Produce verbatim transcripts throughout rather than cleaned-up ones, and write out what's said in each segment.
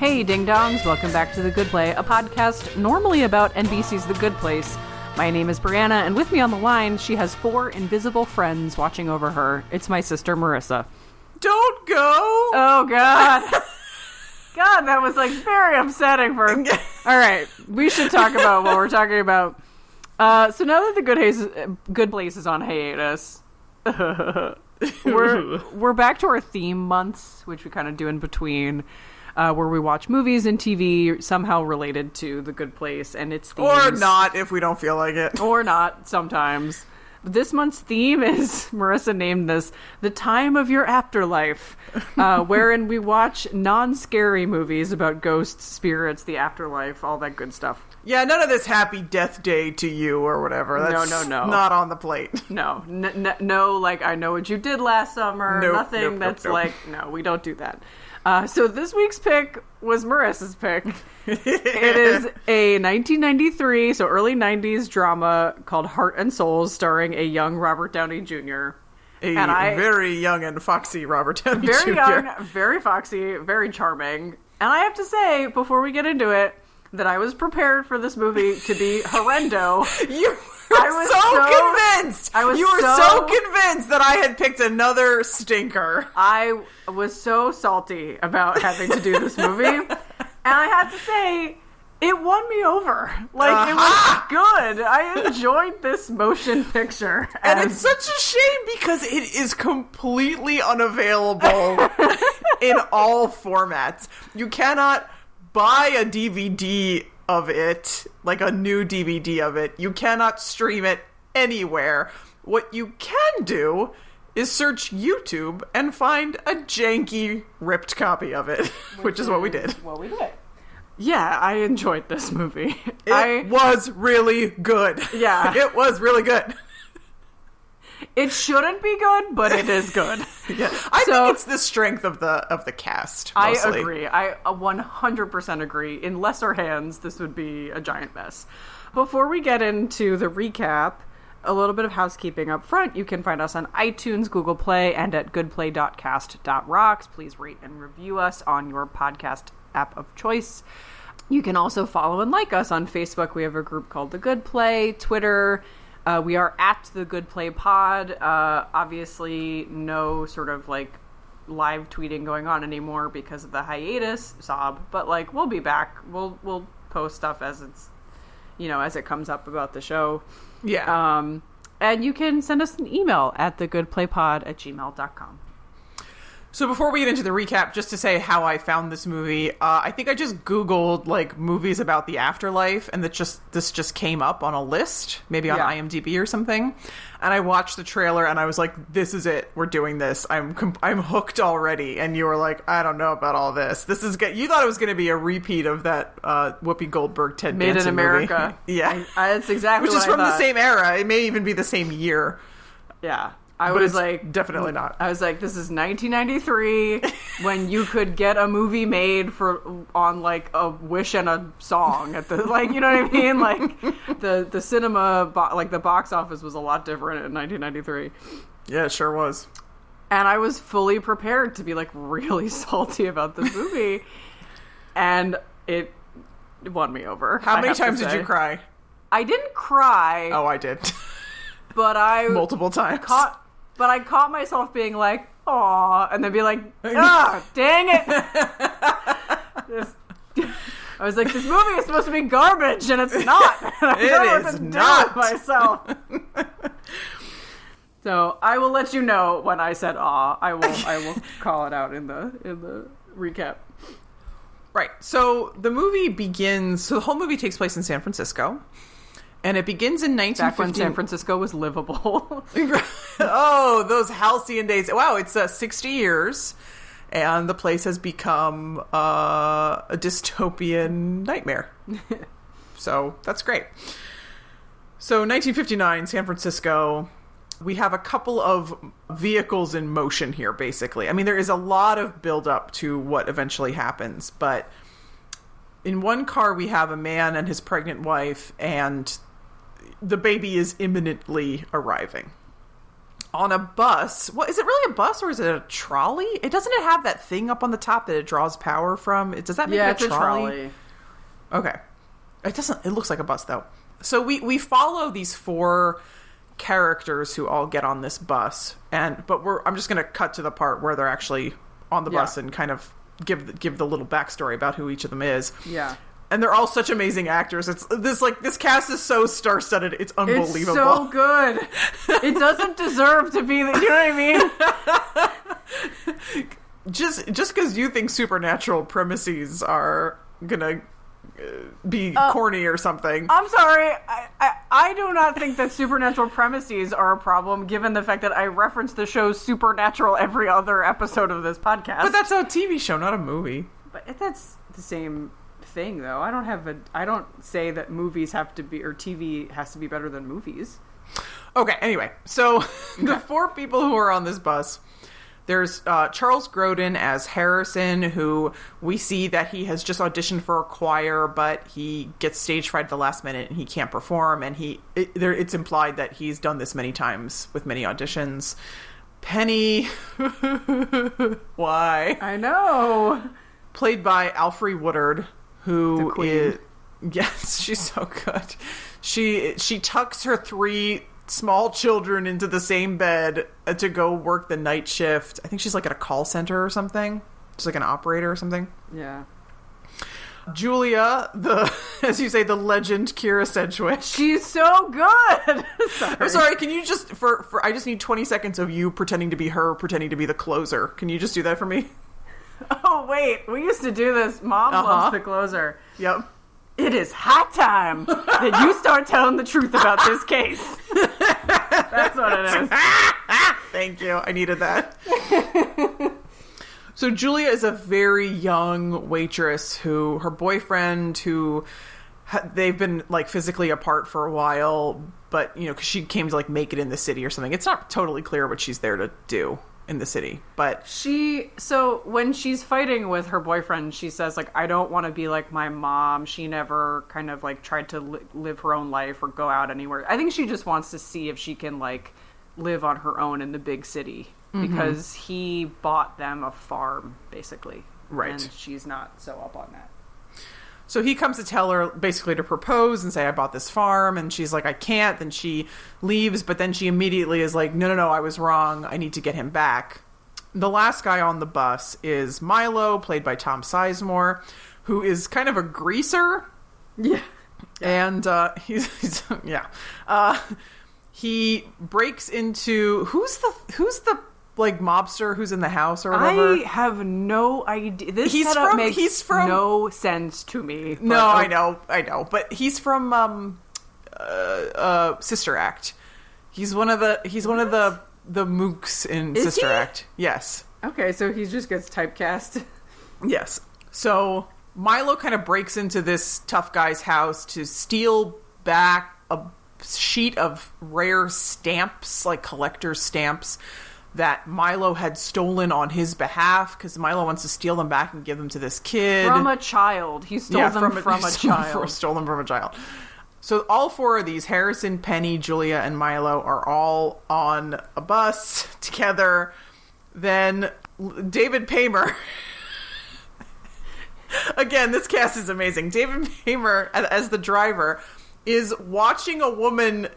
Hey ding-dongs, welcome back to The Good Play, a podcast normally about N B C's The Good Place. My name is Brianna, and with me on the line, she has four invisible friends watching over her. It's my sister, Marissa. Don't go! Oh, God. God, that was, like, very upsetting for... All right, we should talk about what we're talking about. Uh, so now that The Good, Haze- Good Place is on hiatus... we're we're back to our theme months, which we kind of do in between, uh, where we watch movies and T V somehow related to The Good Place and its themes. Or not, if we don't feel like it. Or not, sometimes. This month's theme is, Marissa named this, The Time of Your Afterlife, uh, wherein we watch non-scary movies about ghosts, spirits, the afterlife, all that good stuff. Yeah, none of this happy death day to you or whatever. That's no, no, no. Not on the plate. No. N- n- no, like, I know what you did last summer. Nope, Nothing nope, that's nope, like, nope. No, we don't do that. Uh, so this week's pick was Marissa's pick. It is a nineteen ninety-three, so early nineties drama called Heart and Souls, starring a young Robert Downey Junior A and I, very young and foxy Robert Downey very Junior Very young, very foxy, very charming. And I have to say, before we get into it, that I was prepared for this movie to be horrendo. You were I was so, so convinced. I was you were so, so convinced that I had picked another stinker. I was so salty about having to do this movie, and I have to say, it won me over. Like, uh-huh. It was good. I enjoyed this motion picture. And, and it's such a shame because it is completely unavailable in all formats. You cannot... buy a D V D of it, like a new D V D of it. You cannot stream it anywhere. What you can do is search YouTube and find a janky ripped copy of it, which, which is what we did. What we did. Yeah, I enjoyed this movie. It I, was really good. Yeah. It was really good. It shouldn't be good, but it is good. Yeah. I so, think it's the strength of the of the cast, mostly. I agree. I one hundred percent agree. In lesser hands, this would be a giant mess. Before we get into the recap, a little bit of housekeeping up front. You can find us on iTunes, Google Play, and at good play dot cast dot rocks. Please rate and review us on your podcast app of choice. You can also follow and like us on Facebook. We have a group called The Good Play, Twitter... Uh, we are at The Good Play Pod. Uh, obviously, no sort of, like, live tweeting going on anymore because of the hiatus. Sob. But, like, we'll be back. We'll we'll post stuff as it's, you know, as it comes up about the show. Yeah. Um, and you can send us an email at the good play pod at gmail dot com. So before we get into the recap, just to say how I found this movie, uh, I think I just Googled, like, movies about the afterlife, and that just this just came up on a list, maybe on yeah. IMDb or something. And I watched the trailer, and I was like, this is it. We're doing this. I'm comp- I'm hooked already. And you were like, I don't know about all this. This is good. You thought it was going to be a repeat of that uh, Whoopi Goldberg, Ted Made Danson movie. Made in America. Movie. Yeah. I, I, that's exactly Which what I thought. Which is from the same era. It may even be the same year. Yeah. I but was like, definitely not. I was like, this is nineteen ninety-three when you could get a movie made for on like a wish and a song at the like, you know what I mean? Like the the cinema, bo- like the box office was a lot different in nineteen ninety-three. Yeah, it sure was. And I was fully prepared to be like really salty about the movie, and it won me over. How I many times did you cry? I didn't cry. Oh, I did. But I multiple times. Caught, But I caught myself being like, "Aw," and then be like, "Ah, dang it!" this, I was like, "This movie is supposed to be garbage, and it's not." And I it is not myself. So I will let you know when I said "aw." I will. I will call it out in the in the recap. Right. So the movie begins. So the whole movie takes place in San Francisco. And it begins in nineteen fifteen. Back when San Francisco was livable. Oh, those halcyon days. Wow, it's uh, sixty years, and the place has become uh, a dystopian nightmare. So that's great. So nineteen fifty-nine, San Francisco. We have a couple of vehicles in motion here, basically. I mean, there is a lot of buildup to what eventually happens, but in one car we have a man and his pregnant wife, and the baby is imminently arriving. on a bus. Well, is it really a bus or is it a trolley? It doesn't it have that thing up on the top that it draws power from? It, does that make yeah, it a trolley? a trolley? Okay. It doesn't. It looks like a bus though. So we we follow these four characters who all get on this bus, and but we're I'm just going to cut to the part where they're actually on the yeah. bus and kind of give give the little backstory about who each of them is. Yeah. And they're all such amazing actors. It's this like this cast is so star-studded. It's unbelievable. It's so good. It doesn't deserve to be. The, you know what I mean? just just because you think Supernatural premises are gonna uh, be uh, corny or something. I'm sorry. I, I I do not think that Supernatural premises are a problem, given the fact that I reference the show Supernatural every other episode of this podcast. But that's a T V show, not a movie. But that's the same thing though. I don't have a I don't say that movies have to be or T V has to be better than movies. Okay, anyway. So okay. The four people who are on this bus, there's uh Charles Grodin as Harrison, who we see that he has just auditioned for a choir, but he gets stage fright at the last minute and he can't perform, and he it, there it's implied that he's done this many times with many auditions. Penny why? I know. Played by Alfre Woodard. Who is yes, she's so good. She she tucks her three small children into the same bed to go work the night shift. I think she's like at a call center or something. She's like an operator or something. Yeah. Julia, the as you say, the legend Kyra Sedgwick. She's so good. sorry. I'm sorry. Can you just for for I just need twenty seconds of you pretending to be her, pretending to be the closer. Can you just do that for me? Oh, wait. We used to do this. Mom uh-huh. loves The Closer. Yep. It is high time that you start telling the truth about this case. That's what it is. Thank you. I needed that. So Julia is a very young waitress who her boyfriend who they've been like physically apart for a while, but you know, because she came to like make it in the city or something. It's not totally clear what she's there to do in the city, but she so when she's fighting with her boyfriend, she says like, I don't want to be like my mom. She never kind of like tried to li- live her own life or go out anywhere. I think she just wants to see if she can like live on her own in the big city, mm-hmm. because he bought them a farm basically, right? And she's not so up on that. So he comes to tell her basically to propose and say, I bought this farm. And she's like, I can't. Then she leaves. But then she immediately is like, no, no, no, I was wrong. I need to get him back. The last guy on the bus is Milo, played by Tom Sizemore, who is kind of a greaser. Yeah. yeah. And uh, he's, he's yeah. Uh, he breaks into who's the who's the. like mobster who's in the house or whatever. I have no idea. This he's setup from, makes he's from, no sense to me. But, no, uh, I know, I know. But he's from um, uh, uh, Sister Act. He's one of the he's one of the the mooks in Is Sister he? Act. Yes. Okay, so he just gets typecast. Yes. So Milo kind of breaks into this tough guy's house to steal back a sheet of rare stamps, like collector's stamps, that Milo had stolen on his behalf, because Milo wants to steal them back and give them to this kid. From a child. He stole yeah, them from a, from a child. From, stole them from a child. So all four of these, Harrison, Penny, Julia, and Milo, are all on a bus together. Then David Paymer. Again, this cast is amazing. David Paymer, as the driver, is watching a woman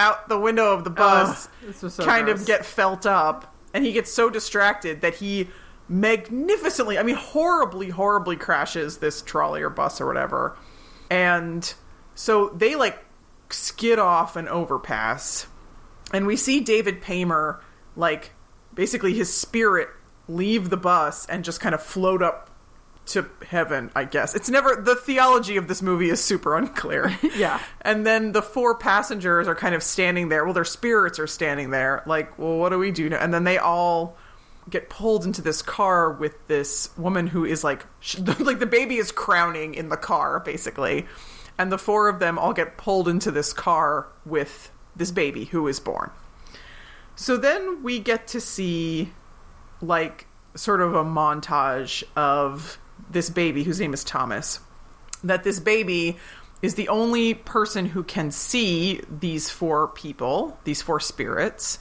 out the window of the bus, oh, so kind gross. of get felt up, and he gets so distracted that he magnificently, I mean horribly, horribly crashes this trolley or bus or whatever. And so they like skid off an overpass, and we see David Paymer like basically his spirit leave the bus and just kind of float up to heaven, I guess. It's never... The theology of this movie is super unclear. Yeah. And then the four passengers are kind of standing there. Well, their spirits are standing there. Like, well, what do we do now? And then they all get pulled into this car with this woman who is like... She, like, the baby is crowning in the car, basically. And the four of them all get pulled into this car with this baby who is born. So then we get to see, like, sort of a montage of this baby, whose name is Thomas, that this baby is the only person who can see these four people, these four spirits,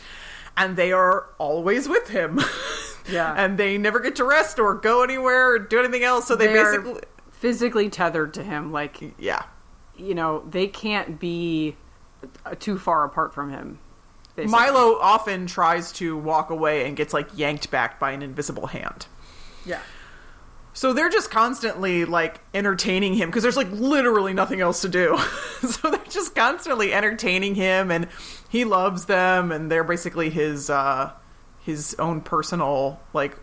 and they are always with him. Yeah. And they never get to rest or go anywhere or do anything else. So they, they basically... physically tethered to him. Like, yeah, you know, they can't be too far apart from him. Basically. Milo often tries to walk away and gets, like, yanked back by an invisible hand. Yeah. So they're just constantly, like, entertaining him because there's, like, literally nothing else to do. So they're just constantly entertaining him, and he loves them, and they're basically his uh, his own personal, like,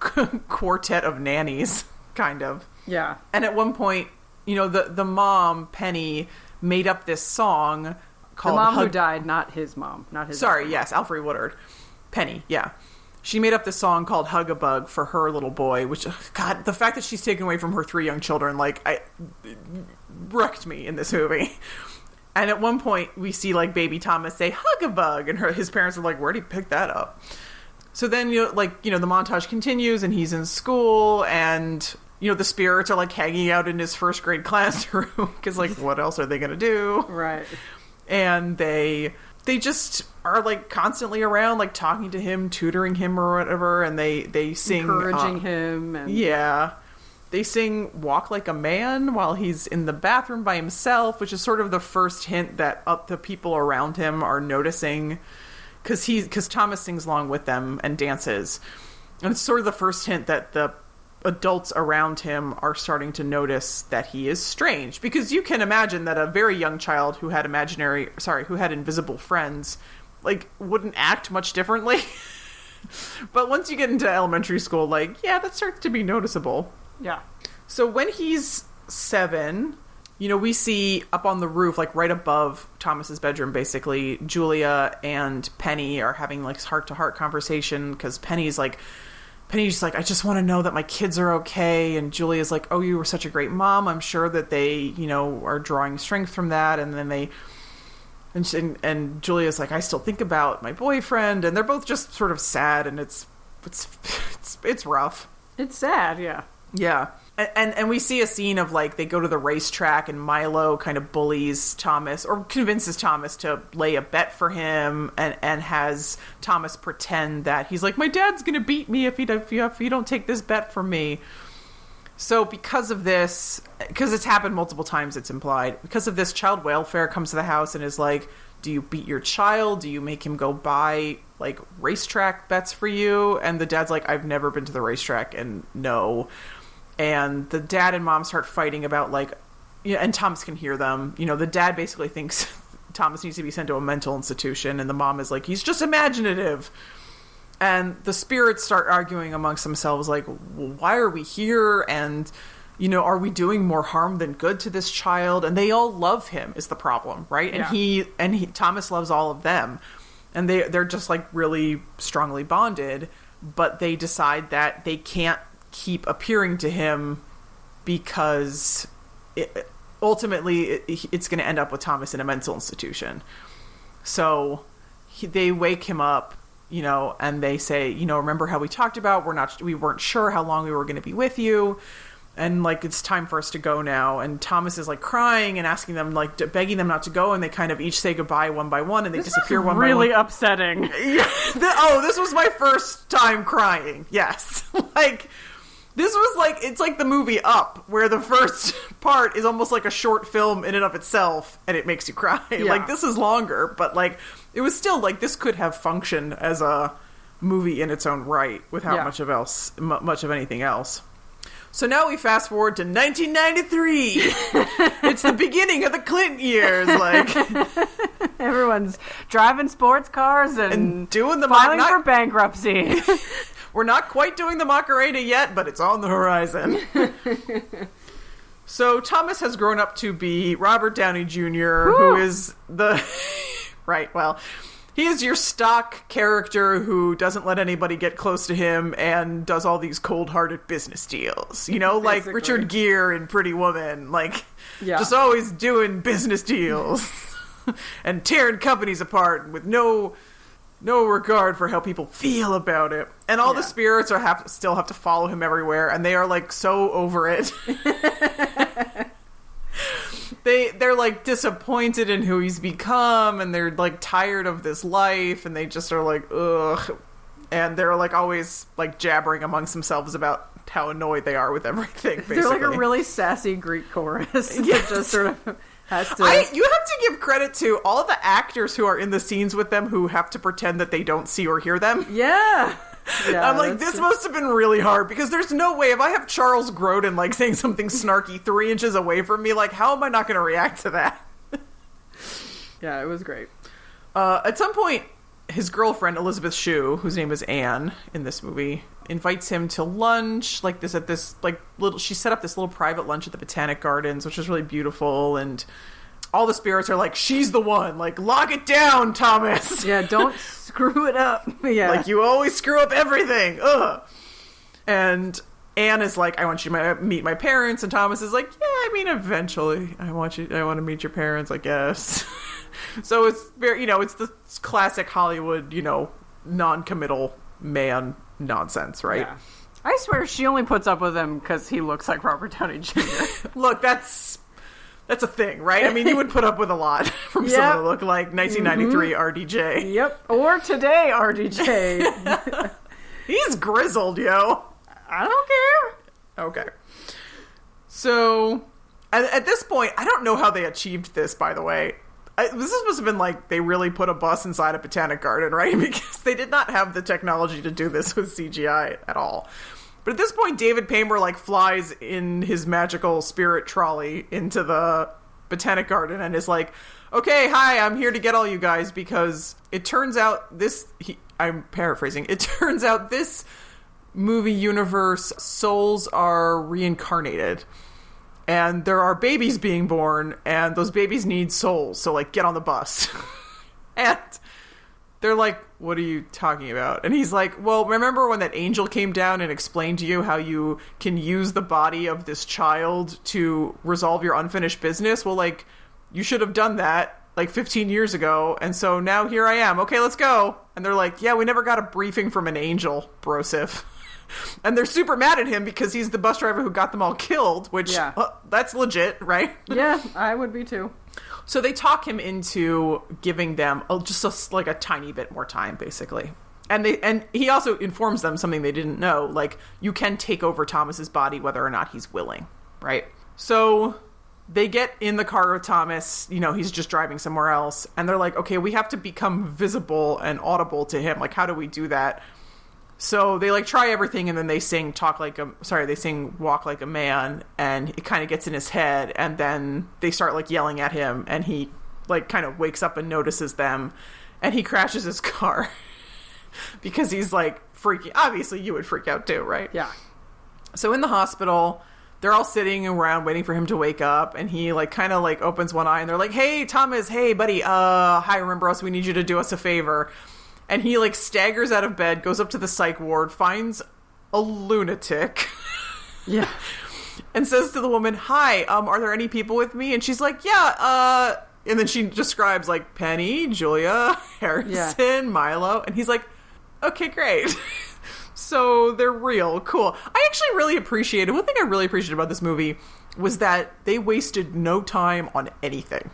quartet of nannies, kind of. Yeah. And at one point, you know, the, the mom, Penny, made up this song called... The mom Hug- who died, not his mom. Not his Sorry, mom. Yes, Alfre Woodard. Penny, yeah. She made up this song called Hug-A-Bug for her little boy, which, God, the fact that she's taken away from her three young children, like, I wrecked me in this movie. And at one point, we see, like, baby Thomas say, Hug-A-Bug, and her, his parents are like, where'd he pick that up? So then, you know, like, you know, the montage continues, and he's in school, and... you know, the spirits are, like, hanging out in his first grade classroom because, like, what else are they going to do? Right. And they they just are, like, constantly around, like, talking to him, tutoring him or whatever, and they, they sing... Encouraging uh, him. And... Yeah. They sing Walk Like a Man while he's in the bathroom by himself, which is sort of the first hint that up the people around him are noticing because he's, because Thomas sings along with them and dances. And it's sort of the first hint that the adults around him are starting to notice that he is strange, because you can imagine that a very young child who had imaginary sorry who had invisible friends, like, wouldn't act much differently. But once you get into elementary school, like, yeah, that starts to be noticeable. Yeah. So when he's seven, you know, we see up on the roof, like right above Thomas's bedroom, basically, Julia and Penny are having, like, heart-to-heart conversation because Penny's like Penny's like, I just want to know that my kids are okay. And Julia's like, oh, you were such a great mom. I'm sure that they, you know, are drawing strength from that. And then they, and, she, and and Julia's like, I still think about my boyfriend. And they're both just sort of sad, and it's, it's, it's, it's rough. It's sad. Yeah. Yeah. And, and, and we see a scene of, like, they go to the racetrack and Milo kind of bullies Thomas or convinces Thomas to lay a bet for him, and, and has Thomas pretend that he's like, my dad's going to beat me if, he, if, you, if you don't take this bet from me. So because of this, because it's happened multiple times, it's implied, because of this, child welfare comes to the house and is like, do you beat your child? Do you make him go buy, like, racetrack bets for you? And the dad's like, I've never been to the racetrack, and no. And the dad and mom start fighting about, like, you know, and Thomas can hear them. You know, the dad basically thinks Thomas needs to be sent to a mental institution, and the mom is like, he's just imaginative. And the spirits start arguing amongst themselves, like, well, why are we here? And, you know, are we doing more harm than good to this child? And they all love him is the problem, right? And yeah. he and he, Thomas loves all of them, and they they're just, like, really strongly bonded. But they decide that they can't keep appearing to him because it, ultimately it, it's going to end up with Thomas in a mental institution. So he, they wake him up, you know, and they say, you know, remember how we talked about, we're not, we weren't sure how long we were going to be with you. And, like, it's time for us to go now. And Thomas is, like, crying and asking them, like, to, begging them not to go. And they kind of each say goodbye one by one, and they this disappear one really by one. Really upsetting. Oh, this was my first time crying. Yes. Like, this was like, it's like the movie Up, where the first part is almost like a short film in and of itself, and it makes you cry. Yeah. Like, this is longer, but, like, it was still, like, this could have functioned as a movie in its own right without yeah. much of else, m- much of anything else. So now we fast forward to nineteen ninety-three. It's the beginning of the Clinton years. Like, everyone's driving sports cars and, and doing the filing mo- not- for bankruptcy. We're not quite doing the Macarena yet, but it's on the horizon. So Thomas has grown up to be Robert Downey Junior, Woo! Who is the... Right, well... He is your stock character who doesn't let anybody get close to him and does all these cold-hearted business deals. You know, like Basically. Richard Gere in Pretty Woman. Like, yeah. Just always doing business deals and tearing companies apart with no no regard for how people feel about it. And all yeah. the spirits are have, still have to follow him everywhere, and they are, like, so over it. they they're like disappointed in who he's become, and they're like tired of this life, and they just are like, ugh, and they're like always like jabbering amongst themselves about how annoyed they are with everything, basically. They're like a really sassy Greek chorus. Yes. That just sort of has to... I, you have to give credit to all the actors who are in the scenes with them who have to pretend that they don't see or hear them. Yeah. Yeah, I'm like, this just... must have been really hard, because there's no way, if I have Charles Grodin like saying something snarky three inches away from me, like, how am I not going to react to that? Yeah, it was great. Uh, at some point, his girlfriend, Elizabeth Shue, whose name is Anne in this movie, invites him to lunch, like this at this like little she set up this little private lunch at the Botanic Gardens, which is really beautiful, and all the spirits are like, she's the one, like, lock it down, Thomas. Yeah, don't screw it up. Yeah. Like, you always screw up everything. Ugh. And Anne is like, I want you to meet my parents, and Thomas is like, yeah, I mean, eventually I want you I want to meet your parents, I guess. So it's very, you know, it's the classic Hollywood, you know, non-committal man nonsense, right? Yeah. I swear she only puts up with him because he looks like Robert Downey Junior Look, that's that's a thing, right? I mean, you would put up with a lot from yep. someone who looked like nineteen ninety-three mm-hmm. R D J. Yep. Or today R D J. He's grizzled, yo. I don't care. Okay. So, at, at this point, I don't know how they achieved this, by the way. I, this must have been like they really put a bus inside a Botanic Garden, right? Because they did not have the technology to do this with C G I at all. But at this point, David Paymer like flies in his magical spirit trolley into the Botanic Garden and is like, okay, hi, I'm here to get all you guys, because it turns out this... He, I'm paraphrasing. It turns out this movie universe, souls are reincarnated. And there are babies being born, and those babies need souls. So, like, get on the bus. And they're like, what are you talking about? And he's like, well, remember when that angel came down and explained to you how you can use the body of this child to resolve your unfinished business? Well, like, you should have done that, like, fifteen years ago. And so now here I am. Okay, let's go. And they're like, yeah, we never got a briefing from an angel, Brosif. And they're super mad at him because he's the bus driver who got them all killed, which yeah. uh, that's legit, right? Yeah, I would be too. So they talk him into giving them a, just a, like a tiny bit more time, basically. And they and he also informs them something they didn't know, like, you can take over Thomas's body whether or not he's willing, right? So they get in the car with Thomas, you know, he's just driving somewhere else, and they're like, okay, we have to become visible and audible to him. Like, how do we do that? So they, like, try everything, and then they sing Talk Like a... Sorry, they sing Walk Like a Man, and it kind of gets in his head, and then they start, like, yelling at him, and he, like, kind of wakes up and notices them, and he crashes his car because he's, like, freaking... Obviously, you would freak out, too, right? Yeah. So in the hospital, they're all sitting around waiting for him to wake up, and he, like, kind of, like, opens one eye, and they're like, hey, Thomas, hey, buddy, uh, hi, remember us? We need you to do us a favor. And he, like, staggers out of bed, goes up to the psych ward, finds a lunatic. Yeah. And says to the woman, hi, um, are there any people with me? And she's like, yeah, uh... And then she describes, like, Penny, Julia, Harrison, yeah. Milo. And he's like, okay, great. So they're real. Cool. I actually really appreciated... One thing I really appreciated about this movie was that they wasted no time on anything.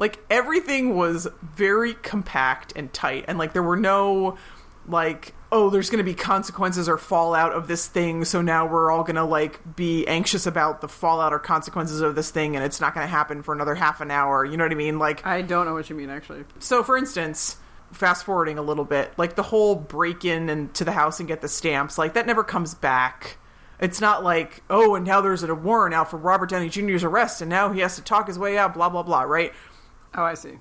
Like, everything was very compact and tight. And, like, there were no, like, oh, there's going to be consequences or fallout of this thing, so now we're all going to, like, be anxious about the fallout or consequences of this thing, and it's not going to happen for another half an hour. You know what I mean? Like, I don't know what you mean, actually. So, for instance, fast-forwarding a little bit, like, the whole break-in and to the house and get the stamps, like, that never comes back. It's not like, oh, and now there's a warrant out for Robert Downey Junior's arrest, and now he has to talk his way out, blah, blah, blah, right? Oh, I see.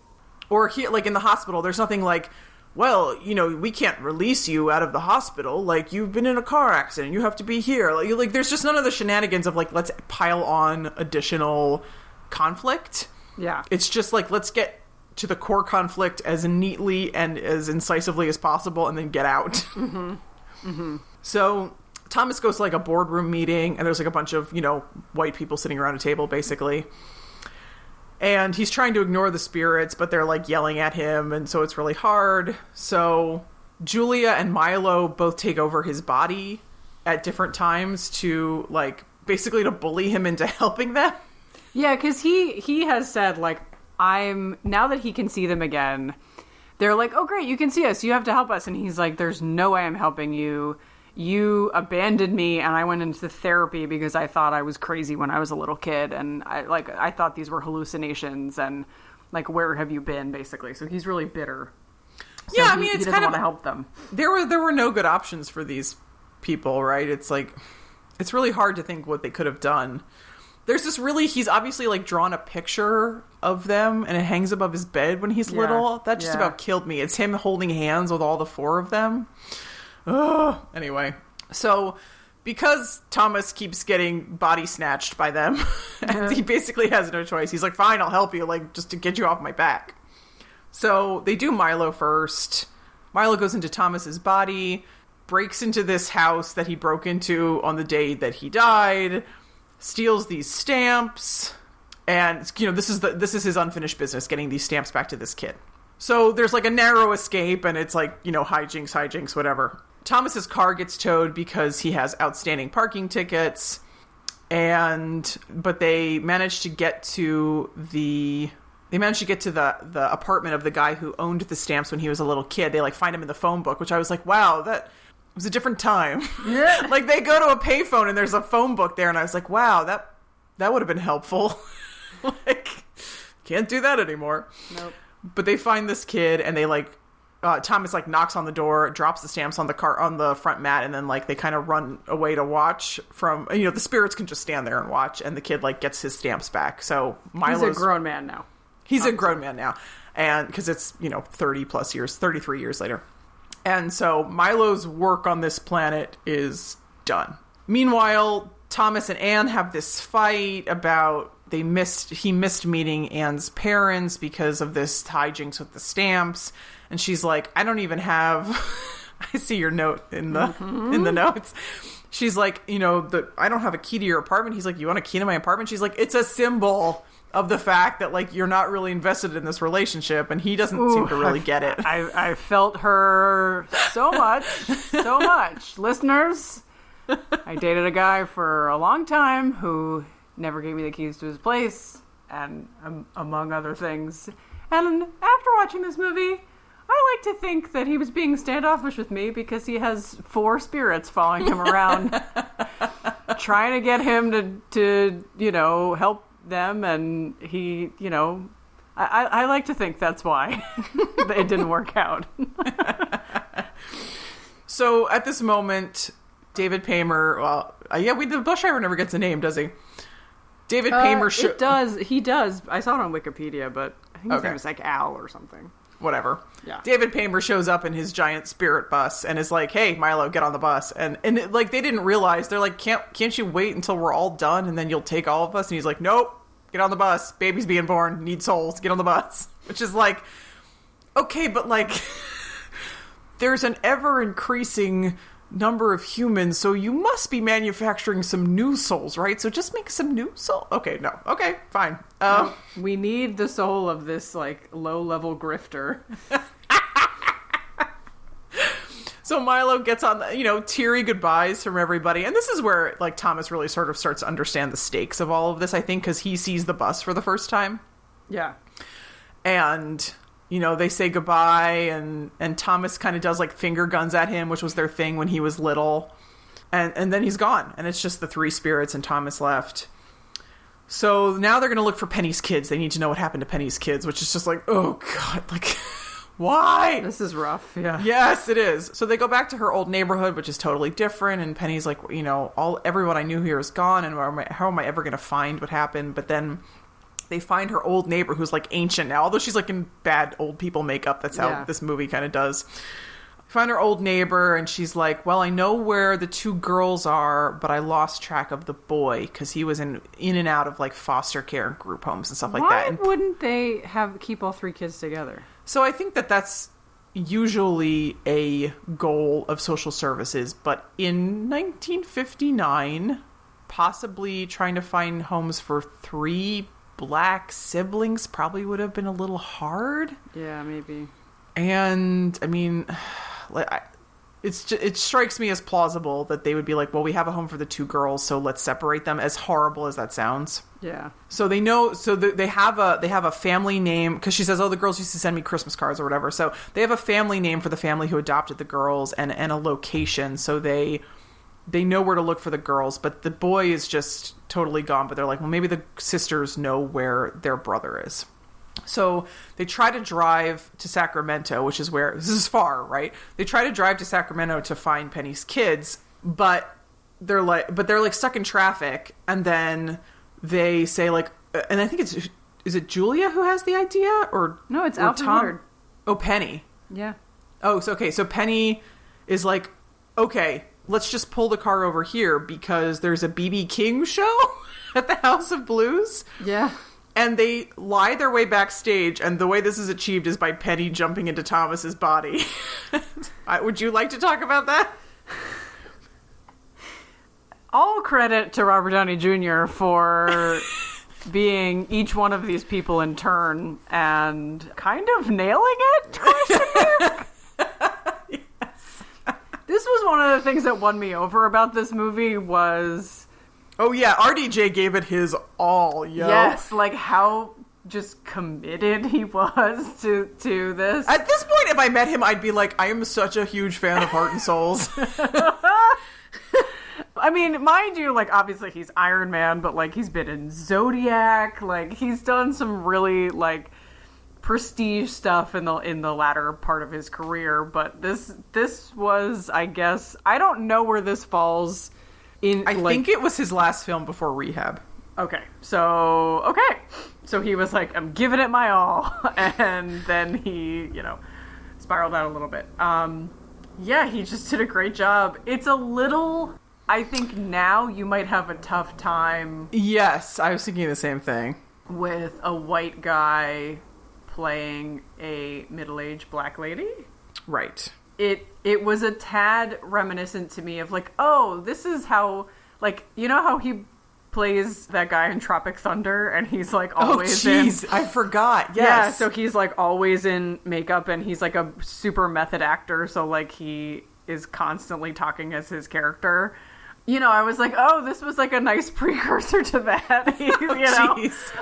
Or here, like in the hospital, there's nothing like, well, you know, we can't release you out of the hospital. Like, you've been in a car accident. You have to be here. Like, like there's just none of the shenanigans of, like, let's pile on additional conflict. Yeah. It's just like, let's get to the core conflict as neatly and as incisively as possible and then get out. Mm-hmm. Mm-hmm. So Thomas goes to, like, a boardroom meeting, and there's, like, a bunch of, you know, white people sitting around a table, basically. And he's trying to ignore the spirits, but they're, like, yelling at him, and so it's really hard. So Julia and Milo both take over his body at different times to, like, basically to bully him into helping them. Yeah, because he he has said, like, I'm now that he can see them again, they're like, oh great, you can see us, you have to help us, and he's like, there's no way I'm helping you. You abandoned me, and I went into therapy because I thought I was crazy when I was a little kid, and I like I thought these were hallucinations, and like, where have you been, basically? So he's really bitter. So yeah, I mean, he, it's he doesn't kind of want to help them. There were there were no good options for these people, right? It's like, it's really hard to think what they could have done. There's this really he's obviously like drawn a picture of them, and it hangs above his bed when he's yeah. little. That just yeah. about killed me. It's him holding hands with all the four of them. Ugh. Anyway, so because Thomas keeps getting body snatched by them, yeah. he basically has no choice. He's like, fine, I'll help you, like, just to get you off my back. So they do Milo first. Milo goes into Thomas's body, breaks into this house that he broke into on the day that he died, steals these stamps, and, you know, this is the this is his unfinished business, getting these stamps back to this kid. So there's like a narrow escape, and it's like, you know, hijinks, hijinks, whatever. Thomas's car gets towed because he has outstanding parking tickets, and but they managed to get to the they managed to get to the the apartment of the guy who owned the stamps when he was a little kid. They like find him in the phone book, which I was like, wow, that was a different time. Yeah. Like, they go to a payphone and there's a phone book there, and I was like, wow, that that would have been helpful. Like, can't do that anymore. Nope. But they find this kid, and they like Uh, Thomas like knocks on the door, drops the stamps on the car on the front mat, and then like they kind of run away to watch from, you know, the spirits can just stand there and watch, and the kid like gets his stamps back. So Milo's he's a grown man now. He's obviously. a grown man now, and because it's, you know, thirty plus years, thirty three years later, and so Milo's work on this planet is done. Meanwhile, Thomas and Anne have this fight about they missed he missed meeting Anne's parents because of this hijinks with the stamps. And she's like, I don't even have, I see your note in the, mm-hmm. in the notes. She's like, you know, the, I don't have a key to your apartment. He's like, you want a key to my apartment? She's like, it's a symbol of the fact that, like, you're not really invested in this relationship. And he doesn't Ooh, seem to really I, get it. I, I felt her so much, so much. Listeners, I dated a guy for a long time who never gave me the keys to his place, and um, among other things. And after watching this movie, I like to think that he was being standoffish with me because he has four spirits following him around, trying to get him to, to, you know, help them. And he, you know, I, I like to think that's why it didn't work out. So at this moment, David Paymer, well, yeah, we, the bus driver never gets a name, does he? David uh, Paymer. Sh- it does. He does. I saw it on Wikipedia, but I think his okay. name was like Al or something. Whatever. Yeah. David Paymer shows up in his giant spirit bus and is like, hey, Milo, get on the bus. And, and it, like, they didn't realize. They're like, can't can't you wait until we're all done and then you'll take all of us? And he's like, nope, get on the bus. Baby's being born. Need souls. Get on the bus. Which is like, okay, but, like, there's an ever-increasing number of humans, so you must be manufacturing some new souls, right? So just make some new soul. Okay, no. Okay, fine. Um, we need the soul of this, like, low-level grifter. So Milo gets on, the, you know, teary goodbyes from everybody. And this is where, like, Thomas really sort of starts to understand the stakes of all of this, I think, because he sees the bus for the first time. Yeah. And, you know, they say goodbye, and, and Thomas kind of does, like, finger guns at him, which was their thing when he was little. And and then he's gone. And it's just the three spirits and Thomas left. So now they're going to look for Penny's kids. They need to know what happened to Penny's kids, which is just like, oh, God, like, why? This is rough, yeah. Yes, it is. So they go back to her old neighborhood, which is totally different. And Penny's like, you know, all everyone I knew here is gone, and how am I, how am I ever going to find what happened? But then they find her old neighbor who's, like, ancient now. Although she's, like, in bad old people makeup. That's how yeah. this movie kind of does. Find her old neighbor, and she's like, well, I know where the two girls are, but I lost track of the boy because he was in in and out of, like, foster care and group homes and stuff like Why that. And wouldn't they have keep all three kids together? So I think that that's usually a goal of social services. But in nineteen fifty-nine, possibly trying to find homes for three Black siblings probably would have been a little hard. Yeah, maybe. And I mean, like, I, It's just, it strikes me as plausible that they would be like, well, we have a home for the two girls, so let's separate them, as horrible as that sounds. Yeah. So they know, so they have a, they have a family name, because she says, oh, the girls used to send me Christmas cards or whatever. So they have a family name for the family who adopted the girls, and, and a location. So they, they know where to look for the girls, but the boy is just totally gone. But they're like, well, maybe the sisters know where their brother is. So they try to drive to Sacramento, which is where... This is far, right? They try to drive to Sacramento to find Penny's kids, but they're like, but they're like stuck in traffic. And then they say like... And I think it's... Is it Julia who has the idea? Or no, it's Alfre Woodard. Oh, Penny. Yeah. Oh, so okay. So Penny is like, okay, let's just pull the car over here because there's a B B King show at the House of Blues. Yeah. And they lie their way backstage, and the way this is achieved is by Penny jumping into Thomas's body. Would you like to talk about that? All credit to Robert Downey Junior for being each one of these people in turn and kind of nailing it. Yes. This was one of the things that won me over about this movie was... Oh, yeah, R D J gave it his all, yo. Yes, like how just committed he was to, to this. At this point, if I met him, I'd be like, I am such a huge fan of Heart and Souls. I mean, mind you, like, obviously he's Iron Man, but, like, he's been in Zodiac. Like, he's done some really, like, prestige stuff in the in the latter part of his career. But this this was, I guess, I don't know where this falls... In, I like, think it was his last film before Rehab. Okay. So, okay. So he was like, I'm giving it my all. And then he, you know, spiraled out a little bit. Um, yeah, he just did a great job. It's a little, I think now you might have a tough time. Yes, I was thinking the same thing. With a white guy playing a middle-aged black lady. Right. It it was a tad reminiscent to me of like, oh, this is how, like, you know how he plays that guy in Tropic Thunder and he's like always oh, geez, in... I forgot. Yes. Yeah, so he's like always in makeup and he's like a super method actor. So like he is constantly talking as his character. You know, I was like, oh, this was like a nice precursor to that. you oh, know? Geez.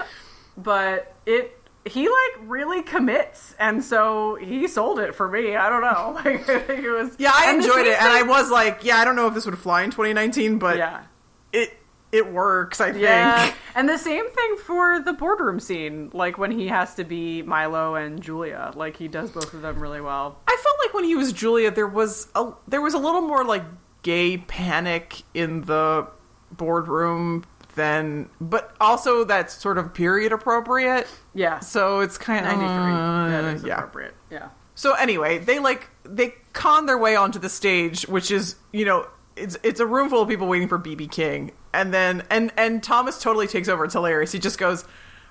But it... He, like, really commits, and so he sold it for me. I don't know. Like, I think it was... Yeah, I enjoyed it, and I was like, yeah, I don't know if this would fly in twenty nineteen, but yeah. it it works, I think. Yeah. And the same thing for the boardroom scene, like, when he has to be Milo and Julia. Like, he does both of them really well. I felt like when he was Julia, there was a, there was a little more, like, gay panic in the boardroom... Then, but also that's sort of period appropriate. Yeah. So it's kind of ninety-three. That is yeah. appropriate. Yeah. So anyway, they like they con their way onto the stage, which is, you know, it's it's a room full of people waiting for B B King, and then and and Thomas totally takes over. It's hilarious. He just goes,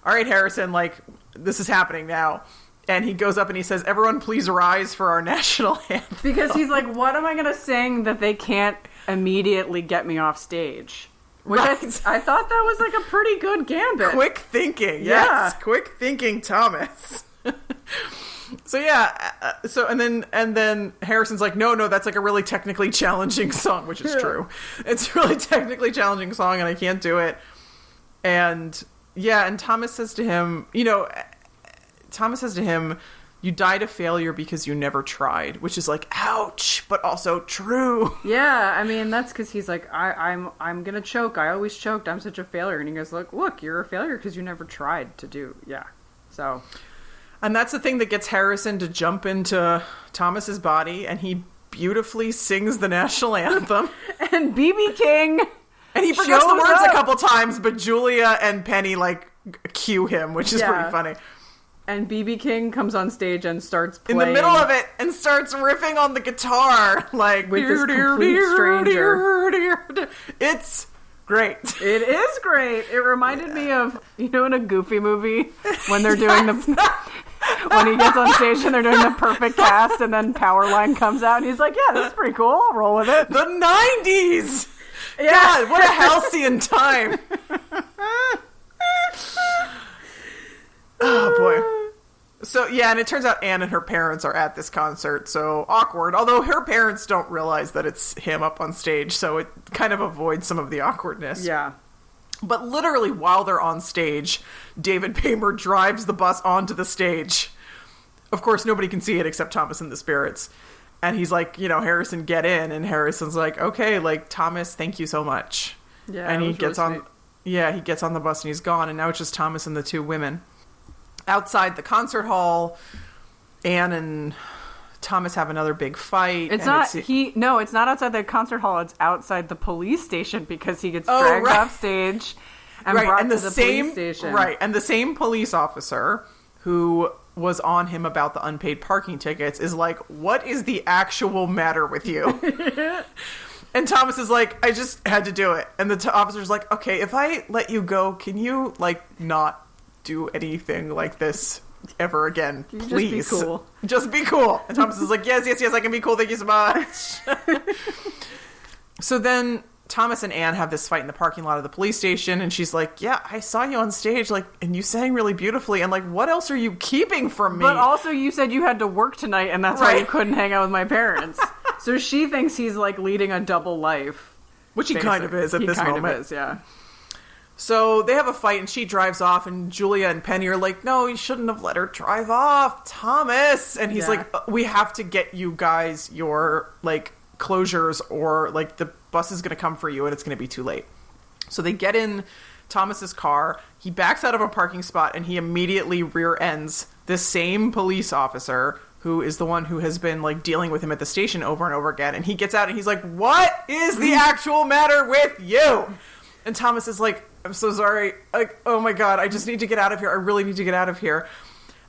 "All right, Harrison, like this is happening now." And he goes up and he says, "Everyone, please rise for our national anthem." Because he's like, "What am I going to sing that they can't immediately get me off stage?" Which right. I, th- I thought that was like a pretty good gambit. Quick thinking. Yes. Yeah. Quick thinking, Thomas. So, yeah. Uh, so, and then, and then Harrison's like, no, no, that's like a really technically challenging song, which is true. It's a really technically challenging song and I can't do it. And yeah. And Thomas says to him, you know, Thomas says to him, you died a failure because you never tried, which is like, ouch, but also true. Yeah, I mean, that's because he's like, I, I'm I'm going to choke. I always choked. I'm such a failure. And he goes, look, look, you're a failure because you never tried to do. Yeah, so. And that's the thing that gets Harrison to jump into Thomas's body, and he beautifully sings the national anthem. And B B King and he forgets the words up. a couple times, but Julia and Penny, like, cue him, which is yeah. pretty funny. And B B King comes on stage and starts playing. In the middle of it, and starts riffing on the guitar. Like, with this complete stranger. It's great. It is great. It reminded yeah. me of, you know, in a Goofy movie, when they're doing the... when he gets on stage and they're doing the perfect cast, and then Powerline comes out, and he's like, yeah, this is pretty cool. I'll roll with it. The nineties! Yeah. God, what a halcyon time. Oh, boy. So, yeah, and it turns out Anne and her parents are at this concert, so awkward. Although her parents don't realize that it's him up on stage, so it kind of avoids some of the awkwardness. Yeah. But literally while they're on stage, David Paymer drives the bus onto the stage. Of course, nobody can see it except Thomas and the Spirits. And he's like, you know, Harrison, get in. And Harrison's like, okay, like, Thomas, thank you so much. Yeah, and he gets really on. Sweet. Yeah, he gets on the bus and he's gone. And now it's just Thomas and the two women. Outside the concert hall, Anne and Thomas have another big fight. It's and not it's, he. No, it's not outside the concert hall. It's outside the police station because he gets oh, dragged right. off stage and right. brought and to the, the same, police station. Right, and the same police officer who was on him about the unpaid parking tickets is like, what is the actual matter with you? And Thomas is like, I just had to do it. And the t- officer's like, okay, if I let you go, can you like not do anything like this ever again, please? Just be cool. Just be cool. And Thomas is like, yes, yes, yes, I can be cool. Thank you so much. So then Thomas and Anne have this fight in the parking lot of the police station. And she's like, yeah, I saw you on stage. Like, and you sang really beautifully. And like, what else are you keeping from me? But also you said you had to work tonight and that's right. why you couldn't hang out with my parents. So she thinks he's like leading a double life. Which he basically. kind of is at he this moment. He kind of is, yeah. So they have a fight and she drives off and Julia and Penny are like, no, you shouldn't have let her drive off, Thomas. And he's yeah. like, we have to get you guys your like closures or like the bus is going to come for you and it's going to be too late. So they get in Thomas's car. He backs out of a parking spot and he immediately rear ends the same police officer who is the one who has been like dealing with him at the station over and over again. And he gets out and he's like, what is the actual matter with you? And Thomas is like, I'm so sorry. Like, oh my God, I just need to get out of here. I really need to get out of here.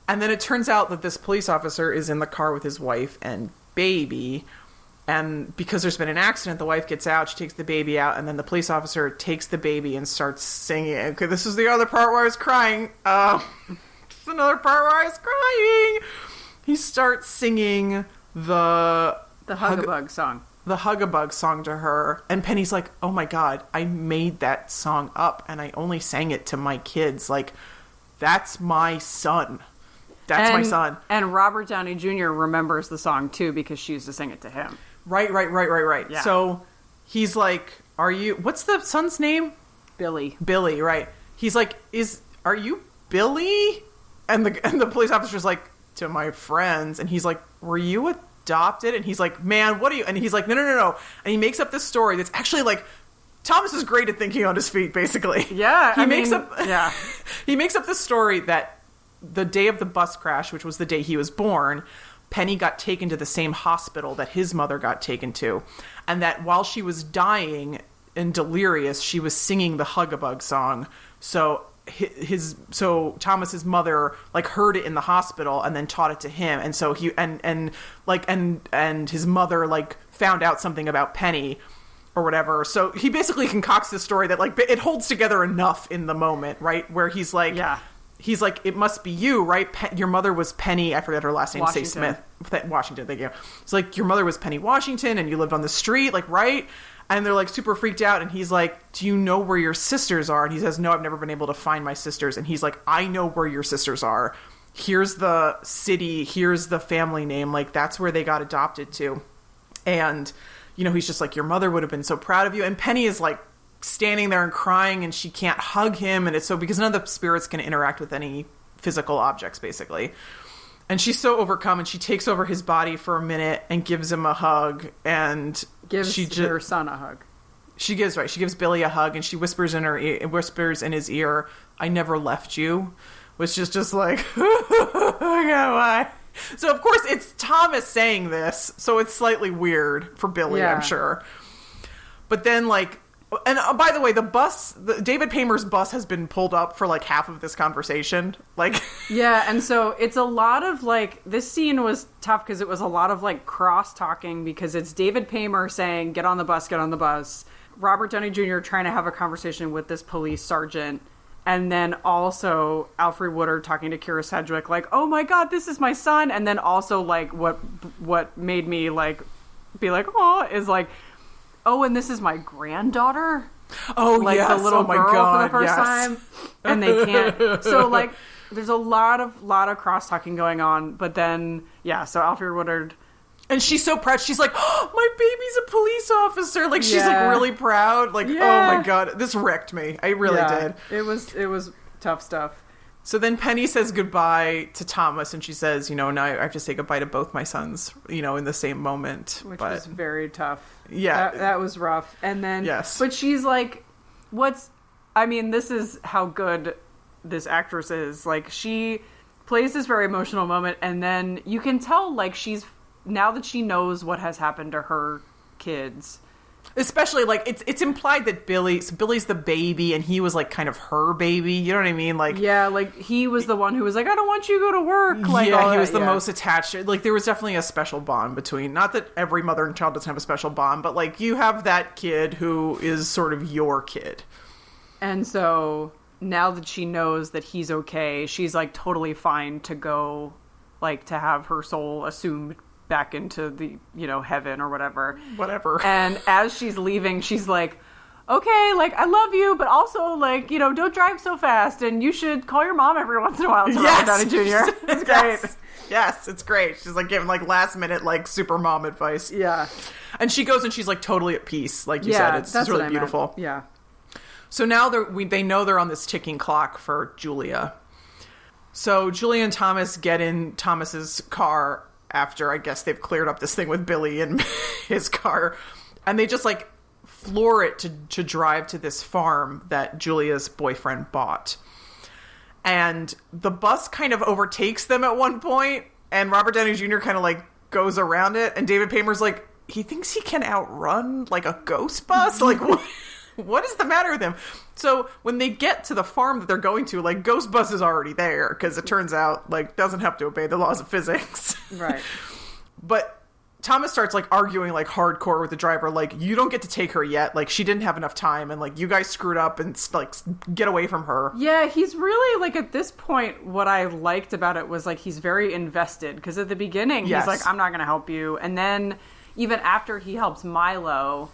And then it turns out that this police officer is in the car with his wife and baby. And because there's been an accident, the wife gets out, she takes the baby out, and then the police officer takes the baby and starts singing. Okay, this is the other part where I was crying. Uh, this is another part where I was crying. He starts singing the... The Hug-a-Bug hug- song. The Hug-a-Bug song to her. And Penny's like, oh my God, I made that song up and I only sang it to my kids. Like, that's my son. That's and, my son. And Robert Downey Junior remembers the song too because she used to sing it to him. Right, right, right, right, right. Yeah. So he's like, are you, what's the son's name? Billy. Billy, right. He's like, is, are you Billy? And the, and the police officer's like, to my friends. And he's like, were you a adopted? And he's like, man, what are you? And he's like, no, no, no, no. And he makes up this story that's actually like, Thomas is great at thinking on his feet, basically. Yeah. He I makes mean, up, yeah. He makes up this story that the day of the bus crash, which was the day he was born, Penny got taken to the same hospital that his mother got taken to. And that while she was dying and delirious, she was singing the Hug-a-Bug song. So his so Thomas's mother like heard it in the hospital and then taught it to him, and so he and and like and and his mother like found out something about Penny or whatever, so he basically concocts this story that like it holds together enough in the moment, right, where he's like yeah he's like it must be you, right? Pe- your mother was Penny, I forget her last name, Washington. Say Smith Th- Washington thank you. It's like your mother was Penny Washington and you lived on the street, like, right? And they're, like, super freaked out. And he's like, do you know where your sisters are? And he says, no, I've never been able to find my sisters. And he's like, I know where your sisters are. Here's the city. Here's the family name. Like, that's where they got adopted to. And, you know, he's just like, your mother would have been so proud of you. And Penny is, like, standing there and crying. And she can't hug him. And it's so because none of the spirits can interact with any physical objects, basically. And she's so overcome. And she takes over his body for a minute and gives him a hug. And... Gives she gi- her son a hug. She gives right. She gives Billy a hug, and she whispers in her ear, whispers in his ear, "I never left you," which is just like, why? So of course it's Thomas saying this, so it's slightly weird for Billy, yeah. I'm sure. But then like, and uh, by the way, the bus, the, David Paymer's bus has been pulled up for like half of this conversation, like yeah, and so it's a lot of like this scene was tough because it was a lot of like cross talking because it's David Paymer saying get on the bus, get on the bus. Robert Downey Junior trying to have a conversation with this police sergeant, and then also Alfre Woodard talking to Kyra Sedgwick like, oh my God, this is my son, and then also like what what made me like be like oh is like. Oh, and this is my granddaughter? Oh, like, yes. The little oh, my girl God. For the first yes. time. and they can't. So like there's a lot of lot of cross talking going on, but then yeah, so Alfre Woodard. And she's so proud. She's like, oh, my baby's a police officer. Like, yeah. She's, like, really proud. Like, yeah. Oh, my God. This wrecked me. I really yeah, did. It was it was tough stuff. So then Penny says goodbye to Thomas, and she says, you know, now I have to say goodbye to both my sons, you know, in the same moment. Which but, was very tough. Yeah. That, that was rough. And then... Yes. But she's like, what's... I mean, this is how good this actress is. Like, she plays this very emotional moment, and then you can tell, like, she's... Now that she knows what has happened to her kids, especially like it's it's implied that Billy, so Billy's the baby, and he was like kind of her baby. You know what I mean? Like yeah, like he was the one who was like, I don't want you to go to work. Like, yeah, he was that, the yeah. most attached. Like there was definitely a special bond between. Not that every mother and child doesn't have a special bond, but like you have that kid who is sort of your kid. And so now that she knows that he's okay, she's like totally fine to go, like to have her soul assumed back into the, you know, heaven or whatever. Whatever. And as she's leaving, she's like, okay, like, I love you, but also, like, you know, don't drive so fast, and you should call your mom every once in a while to yes! Robert Downey Junior It's great. Yes. yes, it's great. She's, like, giving, like, last-minute, like, super mom advice. Yeah. And she goes and she's, like, totally at peace, like you yeah, said. It's, that's it's really beautiful. Meant. Yeah. So now they're, we, they know they're on this ticking clock for Julia. So Julia and Thomas get in Thomas's car after I guess they've cleared up this thing with Billy and his car, and they just like floor it to, to drive to this farm that Julia's boyfriend bought. And the bus kind of overtakes them at one point, and Robert Downey Junior kind of like goes around it, and David Paymer's like, he thinks he can outrun like a ghost bus? Like what? What is the matter with him? So when they get to the farm that they're going to, like, Ghost Bus is already there because it turns out, like, doesn't have to obey the laws of physics. Right. But Thomas starts, like, arguing, like, hardcore with the driver. Like, you don't get to take her yet. Like, she didn't have enough time. And, like, you guys screwed up and, like, get away from her. Yeah, he's really, like, at this point, what I liked about it was, like, he's very invested. Because at the beginning, yes. he's like, I'm not going to help you. And then even after he helps Milo...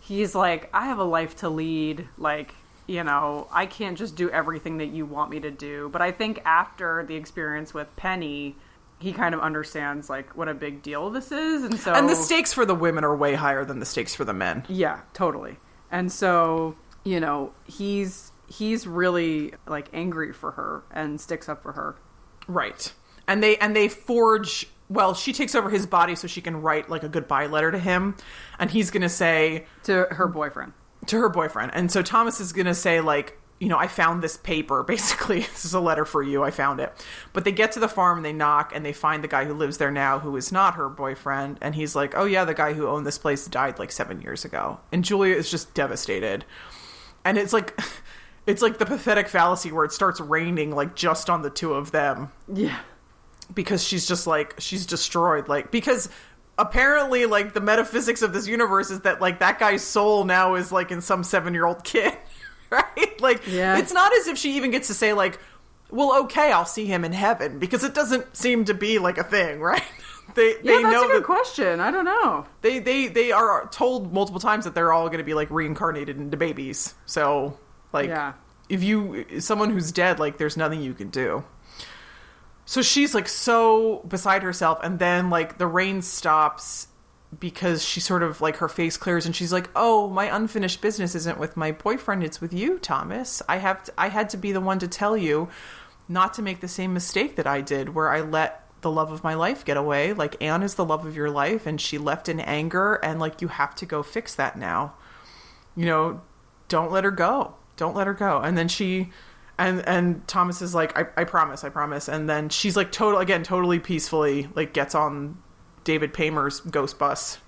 He's like, I have a life to lead. Like, you know, I can't just do everything that you want me to do. But I think after the experience with Penny, he kind of understands, like, what a big deal this is. And so, and the stakes for the women are way higher than the stakes for the men. Yeah, totally. And so, you know, he's he's really, like, angry for her and sticks up for her. Right. And they and they forge... Well, she takes over his body so she can write, like, a goodbye letter to him. And he's going to say... To her boyfriend. To her boyfriend. And so Thomas is going to say, like, you know, I found this paper, basically. This is a letter for you. I found it. But they get to the farm and they knock and they find the guy who lives there now who is not her boyfriend. And he's like, oh, yeah, the guy who owned this place died, like, seven years ago. And Julia is just devastated. And it's like... It's like the pathetic fallacy where it starts raining, like, just on the two of them. Yeah. Because she's just, like, she's destroyed. Like, because apparently, like, the metaphysics of this universe is that, like, that guy's soul now is, like, in some seven-year-old kid, right? Like, yeah. It's not as if she even gets to say, like, well, okay, I'll see him in heaven. Because it doesn't seem to be, like, a thing, right? They, yeah, they that's know a good that, question. I don't know. They, they, they are told multiple times that they're all going to be, like, reincarnated into babies. So, like, yeah. if you, someone who's dead, like, there's nothing you can do. So she's, like, so beside herself, and then, like, the rain stops because she sort of, like, her face clears, and she's like, oh, my unfinished business isn't with my boyfriend, it's with you, Thomas. I have to, I had to be the one to tell you not to make the same mistake that I did, where I let the love of my life get away. Like, Anne is the love of your life, and she left in anger, and, like, you have to go fix that now. You know, don't let her go. Don't let her go. And then she... And and Thomas is like, I, I promise, I promise. And then she's like, total again, totally peacefully, like, gets on David Paymer's ghost bus.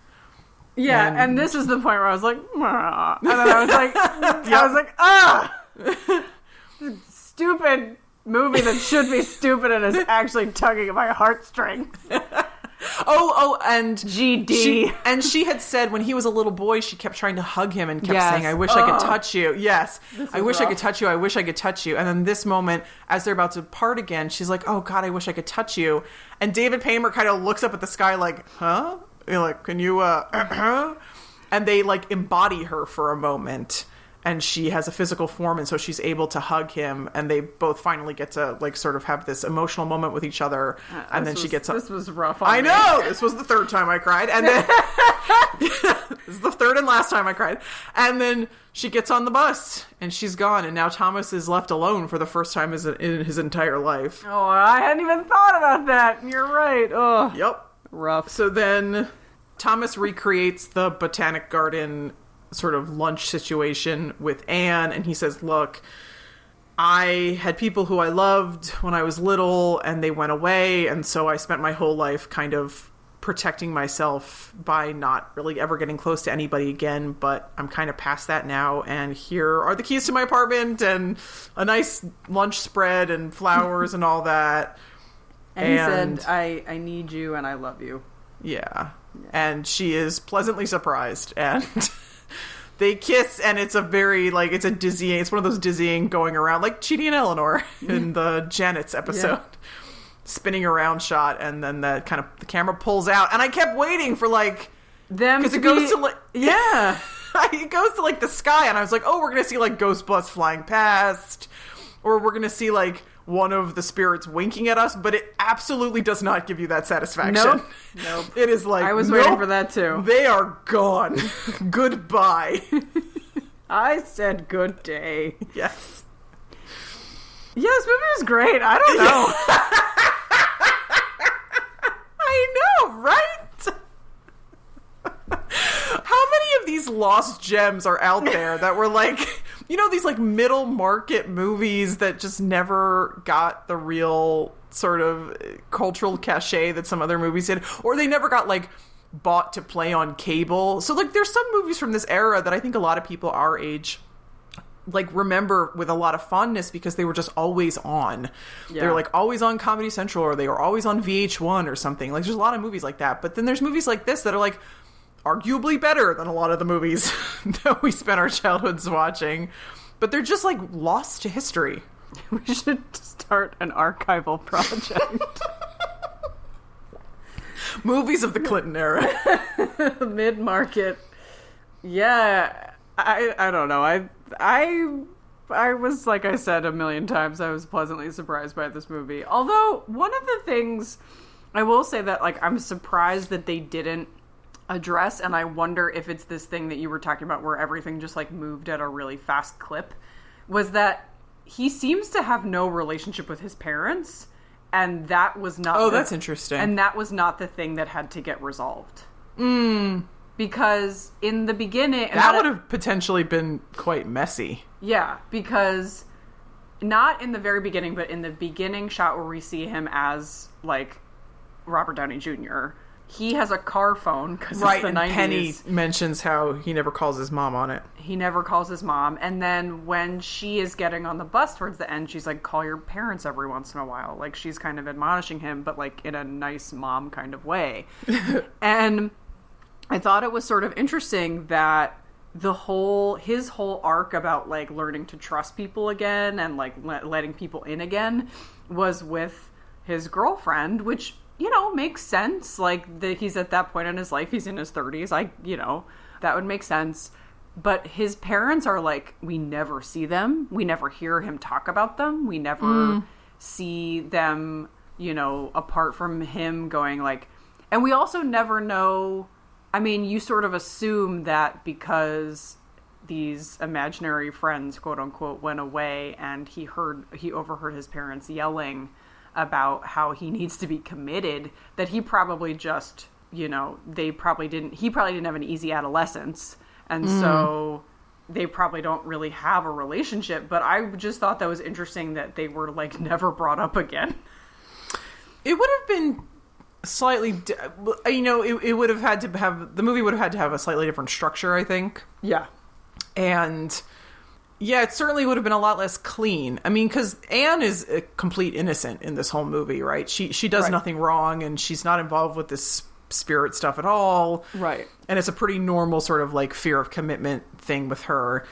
Yeah, and, and this is the point where I was like, Mah. And then I was like, I was like, ah, stupid movie that should be stupid and is actually tugging at my heartstrings. Oh, oh, and G D. She, and she had said when he was a little boy, she kept trying to hug him and kept yes. saying, I wish oh. I could touch you. Yes. I wish rough. I could touch you. I wish I could touch you. And then this moment, as they're about to part again, she's like, oh, God, I wish I could touch you. And David Paymer kind of looks up at the sky like, huh? You're like, can you, uh, and they, like, embody her for a moment. and she has a physical form, and so she's able to hug him, and they both finally get to, like, sort of have this emotional moment with each other, uh, and then was, she gets up. This was rough on I me. know! This was the third time I cried, and then... this is the third and last time I cried. And then she gets on the bus, and she's gone, and now Thomas is left alone for the first time in his entire life. Oh, I hadn't even thought about that! You're right. Oh, yep. Rough. So then Thomas recreates the Botanic Garden sort of lunch situation with Anne, and he says, look, I had people who I loved when I was little and they went away, and so I spent my whole life kind of protecting myself by not really ever getting close to anybody again, but I'm kind of past that now, and here are the keys to my apartment and a nice lunch spread and flowers and all that. And, and he said, I, I need you and I love you. Yeah. yeah. And she is pleasantly surprised, and... They kiss, and it's a very, like, it's a dizzying, it's one of those dizzying going around, like Chidi and Eleanor in the Janet's episode. Yeah. Spinning around shot, and then that kind of, the camera pulls out, and I kept waiting for, like, them because it be, goes to, like, yeah, it goes to, like, the sky, and I was like, oh, we're going to see, like, ghost bus flying past, or we're going to see, like, one of the spirits winking at us, but it absolutely does not give you that satisfaction. Nope. Nope. It is like, I was nope, waiting for that too. They are gone. Goodbye. I said good day. Yes. Yeah, this movie was great. I don't know. I know, right? How many of these lost gems are out there that were like... You know, these, like, middle market movies that just never got the real sort of cultural cachet that some other movies did. Or they never got, like, bought to play on cable. So, like, there's some movies from this era that I think a lot of people our age, like, remember with a lot of fondness because they were just always on. Yeah. They were, like, always on Comedy Central, or they were always on V H one or something. Like, there's a lot of movies like that. But then there's movies like this that are, like... arguably better than a lot of the movies that we spent our childhoods watching, but they're just, like, lost to history. We should start an archival project. Movies of the Clinton era. Mid-market. Yeah, I I don't know. I I I was, like I said a million times, I was pleasantly surprised by this movie. Although, one of the things I will say that, like, I'm surprised that they didn't address, and I wonder if it's this thing that you were talking about where everything just, like, moved at a really fast clip, was that he seems to have no relationship with his parents, and that was not... Oh, the, that's interesting. And that was not the thing that had to get resolved. Mm. Because in the beginning... That, that would have potentially been quite messy. Yeah, because not in the very beginning, but in the beginning shot where we see him as, like, Robert Downey Junior, he has a car phone because it's right, the nineties. Right, and Penny mentions how he never calls his mom on it. He never calls his mom. And then when she is getting on the bus towards the end, she's like, call your parents every once in a while. Like, she's kind of admonishing him, but, like, in a nice mom kind of way. And I thought it was sort of interesting that the whole, his whole arc about, like, learning to trust people again and, like, le- letting people in again was with his girlfriend, which... you know, makes sense. Like, the, he's at that point in his life. He's in his thirties. I, you know, that would make sense. But his parents are like, we never see them. We never hear him talk about them. We never mm. see them, you know, apart from him going like, and we also never know. I mean, you sort of assume that because these imaginary friends, quote unquote, went away and he heard, he overheard his parents yelling about how he needs to be committed, that he probably just, you know, they probably didn't, he probably didn't have an easy adolescence. And mm. so they probably don't really have a relationship. But I just thought that was interesting that they were, like, never brought up again. It would have been slightly, you know, it, it would have had to have, the movie would have had to have a slightly different structure, I think. Yeah. And... yeah, it certainly would have been a lot less clean. I mean, because Anne is a complete innocent in this whole movie, right? She she does right. nothing wrong, and she's not involved with this spirit stuff at all. Right. And it's a pretty normal sort of, like, fear of commitment thing with her.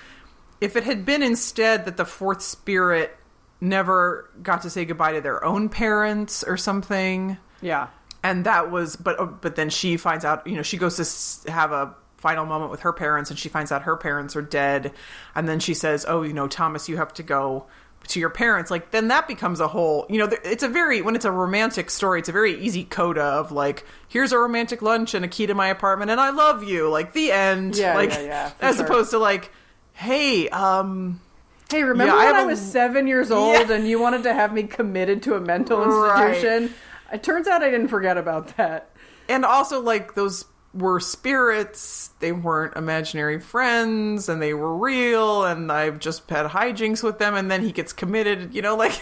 If it had been instead that the fourth spirit never got to say goodbye to their own parents or something. Yeah. And that was... But, but then she finds out, you know, she goes to have a final moment with her parents, and she finds out her parents are dead, and then she says, oh, you know, Thomas, you have to go to your parents. Like, then that becomes a whole, you know, it's a very, when it's a romantic story, it's a very easy coda of like, here's a romantic lunch and a key to my apartment and I love you, like, the end. Yeah, like, yeah, yeah, as sure. opposed to like, hey, um hey, remember yeah, when I, I was a... seven years old yeah. and you wanted to have me committed to a mental institution? Right. It turns out I didn't forget about that. And also, like, those were spirits, they weren't imaginary friends, and they were real, and I've just had hijinks with them, and then he gets committed, you know, like...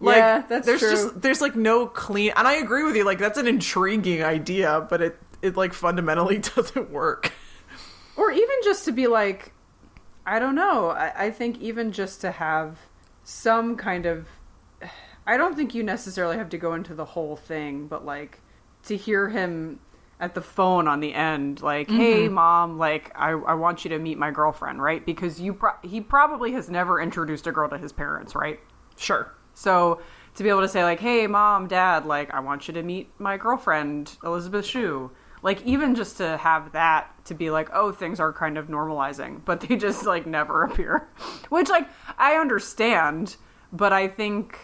like yeah, that's there's true. Just, there's, like, no clean... And I agree with you, like, that's an intriguing idea, but it, it like, fundamentally doesn't work. Or even just to be like... I don't know. I, I think even just to have some kind of... I don't think you necessarily have to go into the whole thing, but, like, to hear him at the phone on the end, like, mm-hmm. hey, Mom, like, I, I want you to meet my girlfriend, right? Because you pro- he probably has never introduced a girl to his parents, right? Sure. So to be able to say, like, hey, Mom, Dad, like, I want you to meet my girlfriend, Elizabeth Shue. Like, even just to have that, to be like, oh, things are kind of normalizing, but they just, like, never appear. Which, like, I understand, but I think,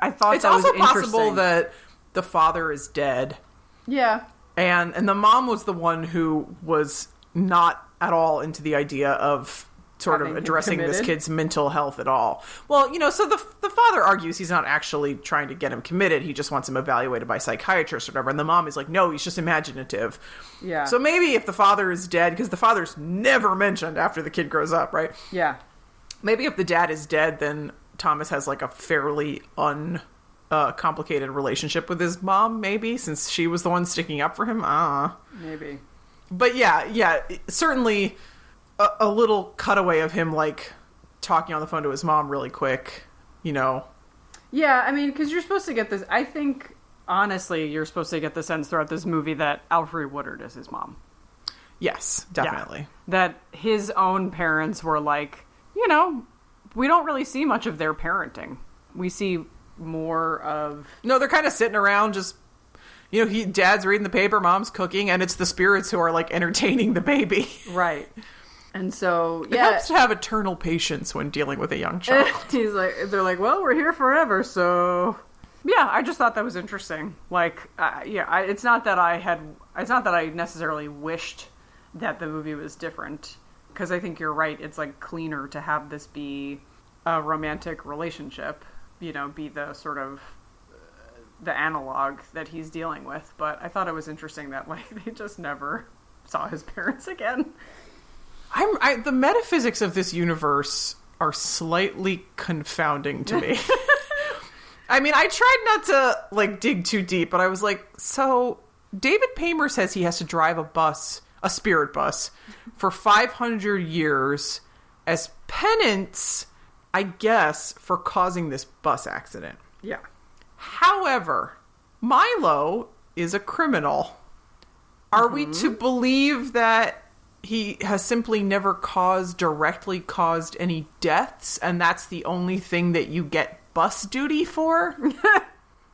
I thought that was interesting. It's also possible that the father is dead. Yeah. And and the mom was the one who was not at all into the idea of sort of addressing this kid's mental health at all. Well, you know, so the the father argues he's not actually trying to get him committed. He just wants him evaluated by psychiatrists or whatever. And the mom is like, no, he's just imaginative. Yeah. So maybe if the father is dead, because the father's never mentioned after the kid grows up, right? Yeah. Maybe if the dad is dead, then Thomas has like a fairly un... Uh, complicated relationship with his mom, maybe, since she was the one sticking up for him. Uh maybe. But yeah, yeah, certainly a, a little cutaway of him like talking on the phone to his mom really quick, you know. Yeah, I mean, because you're supposed to get this. I think honestly, you're supposed to get the sense throughout this movie that Alfre Woodard is his mom. Yes, definitely. Yeah. That his own parents were like, you know, we don't really see much of their parenting. We see more of no they're kind of sitting around just, you know, he dad's reading the paper, mom's cooking, and it's the spirits who are like entertaining the baby, right? And so it yeah helps to have eternal patience when dealing with a young child. He's like, they're like, well, we're here forever, so yeah. I just thought that was interesting. Like uh, yeah I, it's not that I had it's not that I necessarily wished that the movie was different, because I think you're right, it's like cleaner to have this be a romantic relationship, you know, be the sort of uh, the analog that he's dealing with. But I thought it was interesting that like they just never saw his parents again. I'm I, the metaphysics of this universe are slightly confounding to me. I mean, I tried not to like dig too deep, but I was like, so David Paymer says he has to drive a bus, a spirit bus, for five hundred years as penance, I guess, for causing this bus accident. Yeah. However, Milo is a criminal. Are mm-hmm. we to believe that he has simply never caused, directly caused any deaths, and that's the only thing that you get bus duty for?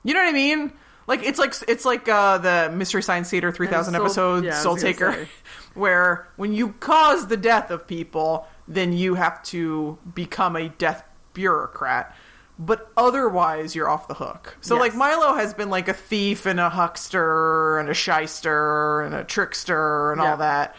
You know what I mean? Like, it's like, it's like uh, the Mystery Science Theater three thousand soul, episode, yeah, Soul Taker, where when you cause the death of people, then you have to become a death bureaucrat. But otherwise, you're off the hook. So, yes. like, Milo has been, like, a thief and a huckster and a shyster and a trickster and yeah. all that.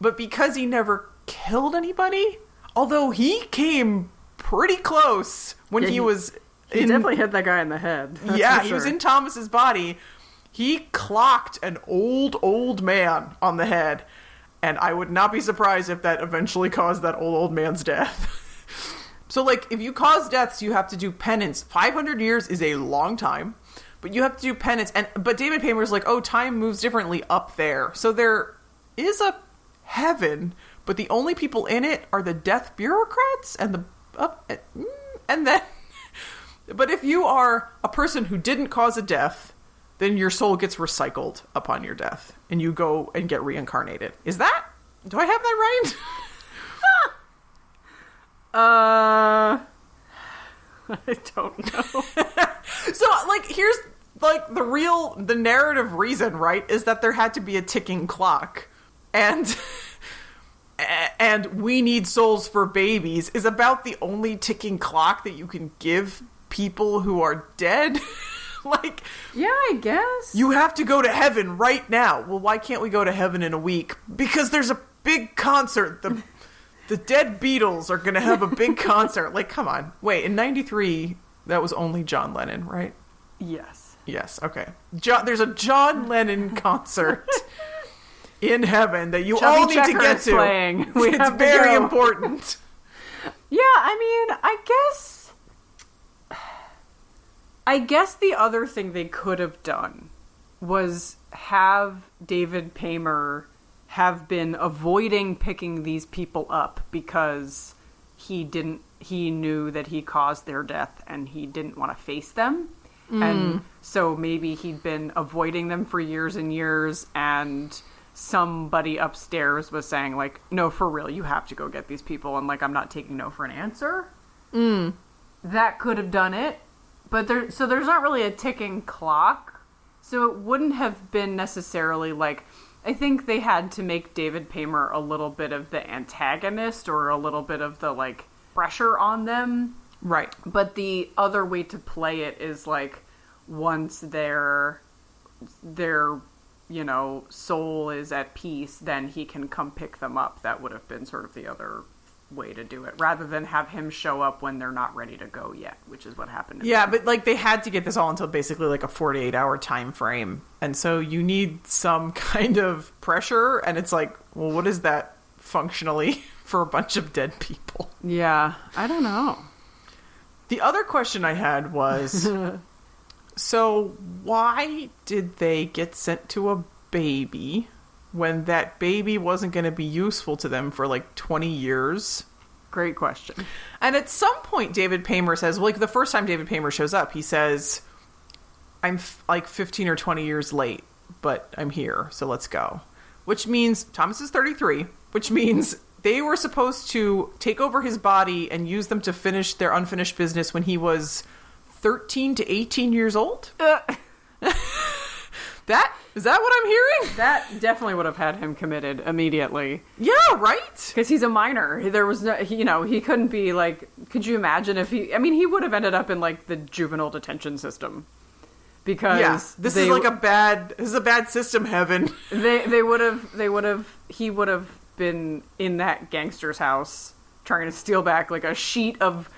But because he never killed anybody, although he came pretty close when yeah, he, he was... He in, definitely hit that guy in the head. That's yeah, he sure. was in Thomas's body. He clocked an old, old man on the head. And I would not be surprised if that eventually caused that old, old man's death. So, like, if you cause deaths, you have to do penance. five hundred years is a long time, but you have to do penance. And But David Paymer's like, oh, time moves differently up there. So there is a heaven, but the only people in it are the death bureaucrats and the... up uh, And then... But if you are a person who didn't cause a death... then your soul gets recycled upon your death, and you go and get reincarnated. Is that? Do I have that right? uh, I don't know. So, like, here's like, the real, the narrative reason, right, is that there had to be a ticking clock. And... and we need souls for babies is about the only ticking clock that you can give people who are dead. Like, yeah, I guess you have to go to heaven right now. Well, why can't we go to heaven in a week? Because there's a big concert. The the dead Beatles are going to have a big concert. Like, come on. Wait, in ninety-three, that was only John Lennon, right? Yes. Yes. Okay. John, there's a John Lennon concert. In heaven that you Chubby all need to get to. We it's have very to important. Yeah, I mean, I guess... I guess the other thing they could have done was have David Paymer have been avoiding picking these people up because he didn't... he knew that he caused their death and he didn't want to face them. Mm. And so maybe he'd been avoiding them for years and years and... somebody upstairs was saying, like, no, for real, you have to go get these people, and, like, I'm not taking no for an answer. Mm. That could have done it. But there, so there's not really a ticking clock. So it wouldn't have been necessarily, like, I think they had to make David Paymer a little bit of the antagonist or a little bit of the, like, pressure on them. Right. But the other way to play it is, like, once they're they're you know, soul is at peace, then he can come pick them up. That would have been sort of the other way to do it, rather than have him show up when they're not ready to go yet, which is what happened. Yeah, but, like, they had to get this all until basically, like, a forty-eight hour time frame. And so you need some kind of pressure, and it's like, well, what is that functionally for a bunch of dead people? Yeah, I don't know. The other question I had was... so why did they get sent to a baby when that baby wasn't going to be useful to them for, like, twenty years? Great question. And at some point, David Paymer says, like, the first time David Paymer shows up, he says, I'm, f- like, fifteen or twenty years late, but I'm here, so let's go. Which means, Thomas is thirty-three, which means they were supposed to take over his body and use them to finish their unfinished business when he was... thirteen to eighteen years old? Uh, that is that what I'm hearing? That definitely would have had him committed immediately. Yeah, right? Because he's a minor. There was no, he, you know, he couldn't be like, could you imagine if he, I mean, he would have ended up in, like, the juvenile detention system. Because yeah, this they, is like a bad, this is a bad system, heaven. They they would have, they would have, he would have been in that gangster's house trying to steal back, like, a sheet of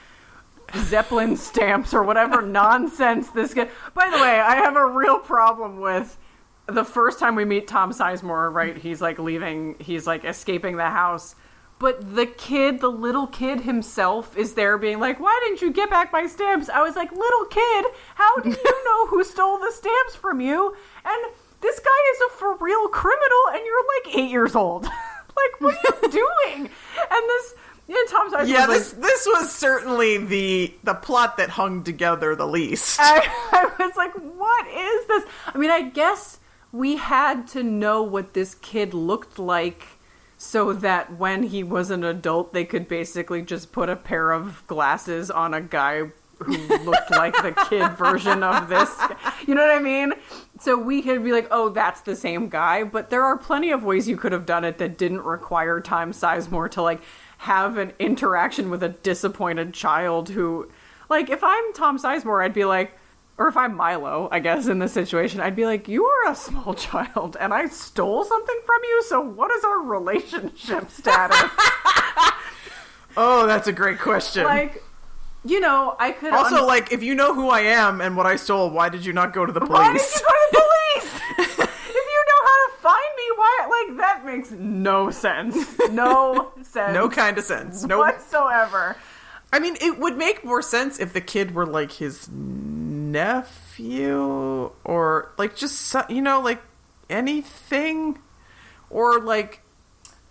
Zeppelin stamps or whatever nonsense this guy. By the way, I have a real problem with the first time we meet Tom Sizemore, right? He's, like, leaving, he's, like, escaping the house. But the kid, the little kid himself is there being like, why didn't you get back my stamps? I was like, little kid, how do you know who stole the stamps from you? And this guy is a for real criminal and you're, like, eight years old. Like, what are you doing? And this... yeah, Tom Sizemore. Yeah, this like, this was certainly the the plot that hung together the least. I, I was like, what is this? I mean, I guess we had to know what this kid looked like so that when he was an adult, they could basically just put a pair of glasses on a guy who looked like the kid version of this. You know what I mean? So we could be like, oh, that's the same guy. But there are plenty of ways you could have done it that didn't require Tom Sizemore to, like, have an interaction with a disappointed child who, like, if I'm Tom Sizemore, I'd be like, or if I'm Milo, I guess, in this situation, I'd be like, you are a small child and I stole something from you, so what is our relationship status? Oh, that's a great question. Like, you know, I could... also, un- like, if you know who I am and what I stole, why did you not go to the police? Why did you go to the police? Find me, why? Like, that makes no sense. No sense. No kind of sense. No whatsoever. I mean, it would make more sense if the kid were, like, his nephew or, like, just, you know, like, anything. Or, like,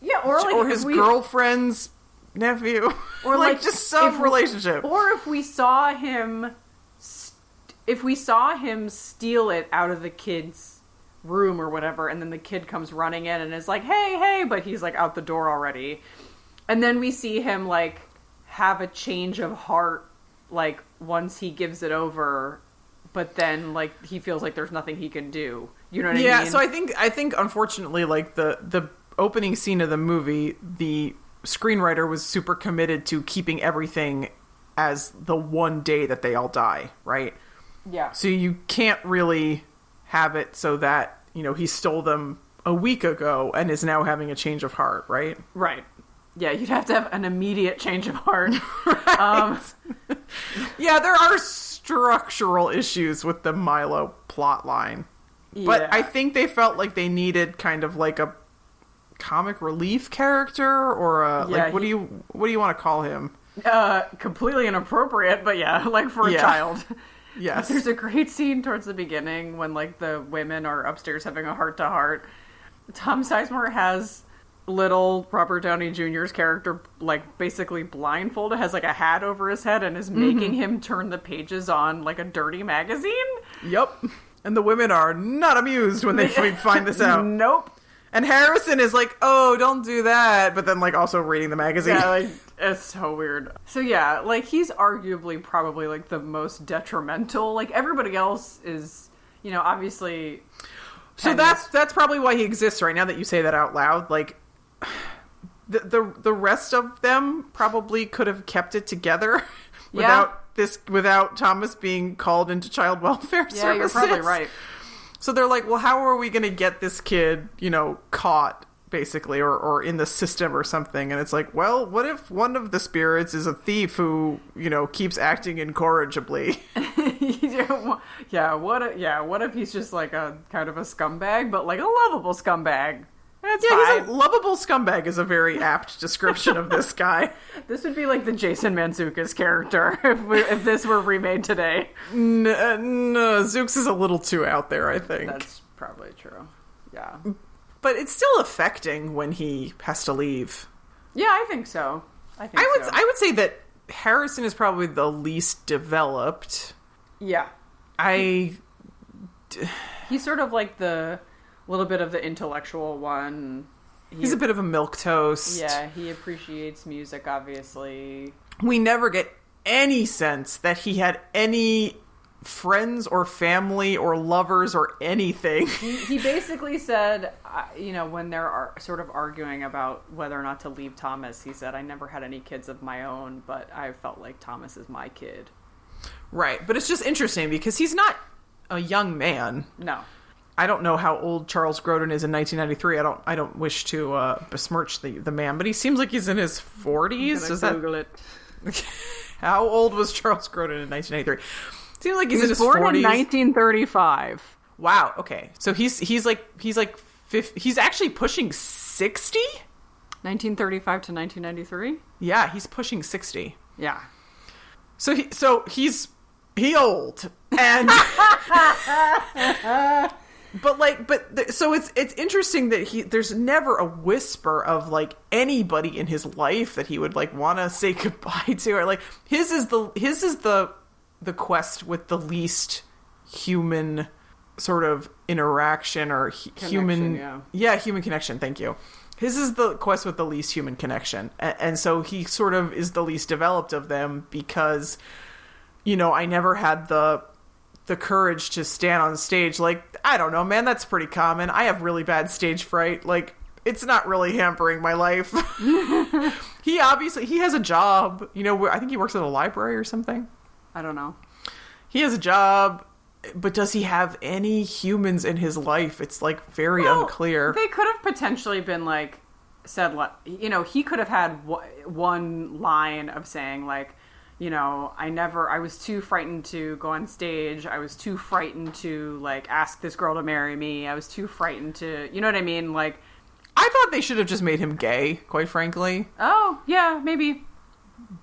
yeah, or, like, or his we, girlfriend's nephew. Or, like, like, just some relationship. We, or if we saw him, if we saw him steal it out of the kid's room or whatever, and then the kid comes running in and is like, hey, hey, but he's, like, out the door already. And then we see him, like, have a change of heart, like, once he gives it over, but then like he feels like there's nothing he can do. You know what yeah, I mean? Yeah. So I think I think unfortunately, like the the opening scene of the movie, the screenwriter was super committed to keeping everything as the one day that they all die, right? Yeah. So you can't really have it so that, you know, he stole them a week ago and is now having a change of heart, right? Right. Yeah, you'd have to have an immediate change of heart. Right. Um, yeah, there are structural issues with the Milo plot line. Yeah. But I think they felt like they needed kind of like a comic relief character or a, yeah, like, what he, do you what do you want to call him? Uh, completely inappropriate, but yeah, like for a yeah. child. Yes. But there's a great scene towards the beginning when like the women are upstairs having a heart-to-heart. Tom Sizemore has little Robert Downey Junior's character like basically blindfolded, has like a hat over his head and is making mm-hmm. him turn the pages on like a dirty magazine. Yep. And the women are not amused when they find this out. Nope. And Harrison is like, oh, don't do that, but then like also reading the magazine. Yeah, like, it's so weird. So yeah, like he's arguably probably like the most detrimental. Like everybody else is, you know, obviously. So and that's that's probably why he exists right now that you say that out loud. Like The, the the rest of them probably could have kept it together without yeah. this without Thomas being called into child welfare yeah, services. Yeah, you're probably right. So they're like, well, how are we going to get this kid, you know, caught basically, or, or in the system or something? And it's like, well, what if one of the spirits is a thief who, you know, keeps acting incorrigibly? yeah, what? If, yeah, what if he's just like a kind of a scumbag, but like a lovable scumbag? That's yeah, he's a lovable scumbag is a very apt description of this guy. This would be like the Jason Mantzoukas character if, we, if this were remade today. No, no, Zooks is a little too out there, I think. That's probably true. Yeah. But it's still affecting when he has to leave. Yeah, I think so. I think I would, so. I would say that Harrison is probably the least developed. Yeah. I... He's sort of like the... A little bit of the intellectual one. He, He's a bit of a milquetoast. Yeah, he appreciates music, obviously. We never get any sense that he had any friends or family or lovers or anything. He, he basically said, uh, you know, when they're ar- sort of arguing about whether or not to leave Thomas, he said, I never had any kids of my own, but I felt like Thomas is my kid. Right, but it's just interesting because he's not a young man. No. I don't know how old Charles Grodin is in nineteen ninety-three. I don't. I don't wish to uh, besmirch the, the man, but he seems like he's in his forties. Does Google that... it? How old was Charles Grodin in nineteen ninety-three? Seems like he's he in his forties. He was born in nineteen thirty-five. Wow. Okay. So he's he's like he's like fifty, he's actually pushing sixty. nineteen thirty-five to nineteen ninety-three. Yeah, he's pushing sixty. Yeah. So he so he's he old and. But like, but th- so it's it's interesting that he there's never a whisper of like anybody in his life that he would like want to say goodbye to, or like his is the his is the the quest with the least human sort of interaction or he, human yeah. yeah human connection. Thank you. His is the quest with the least human connection, a- and so he sort of is the least developed of them because, you know, I never had the. the courage to stand on stage. Like, I don't know, man, that's pretty common. I have really bad stage fright. Like, it's not really hampering my life. He obviously, he has a job, you know, I think he works at a library or something. I don't know. He has a job, but does he have any humans in his life? It's like very well, unclear. They could have potentially been like, said, you know, he could have had one line of saying like, you know, I never, I was too frightened to go on stage. I was too frightened to, like, ask this girl to marry me. I was too frightened to, you know what I mean? Like, I thought they should have just made him gay, quite frankly. Oh, yeah, maybe.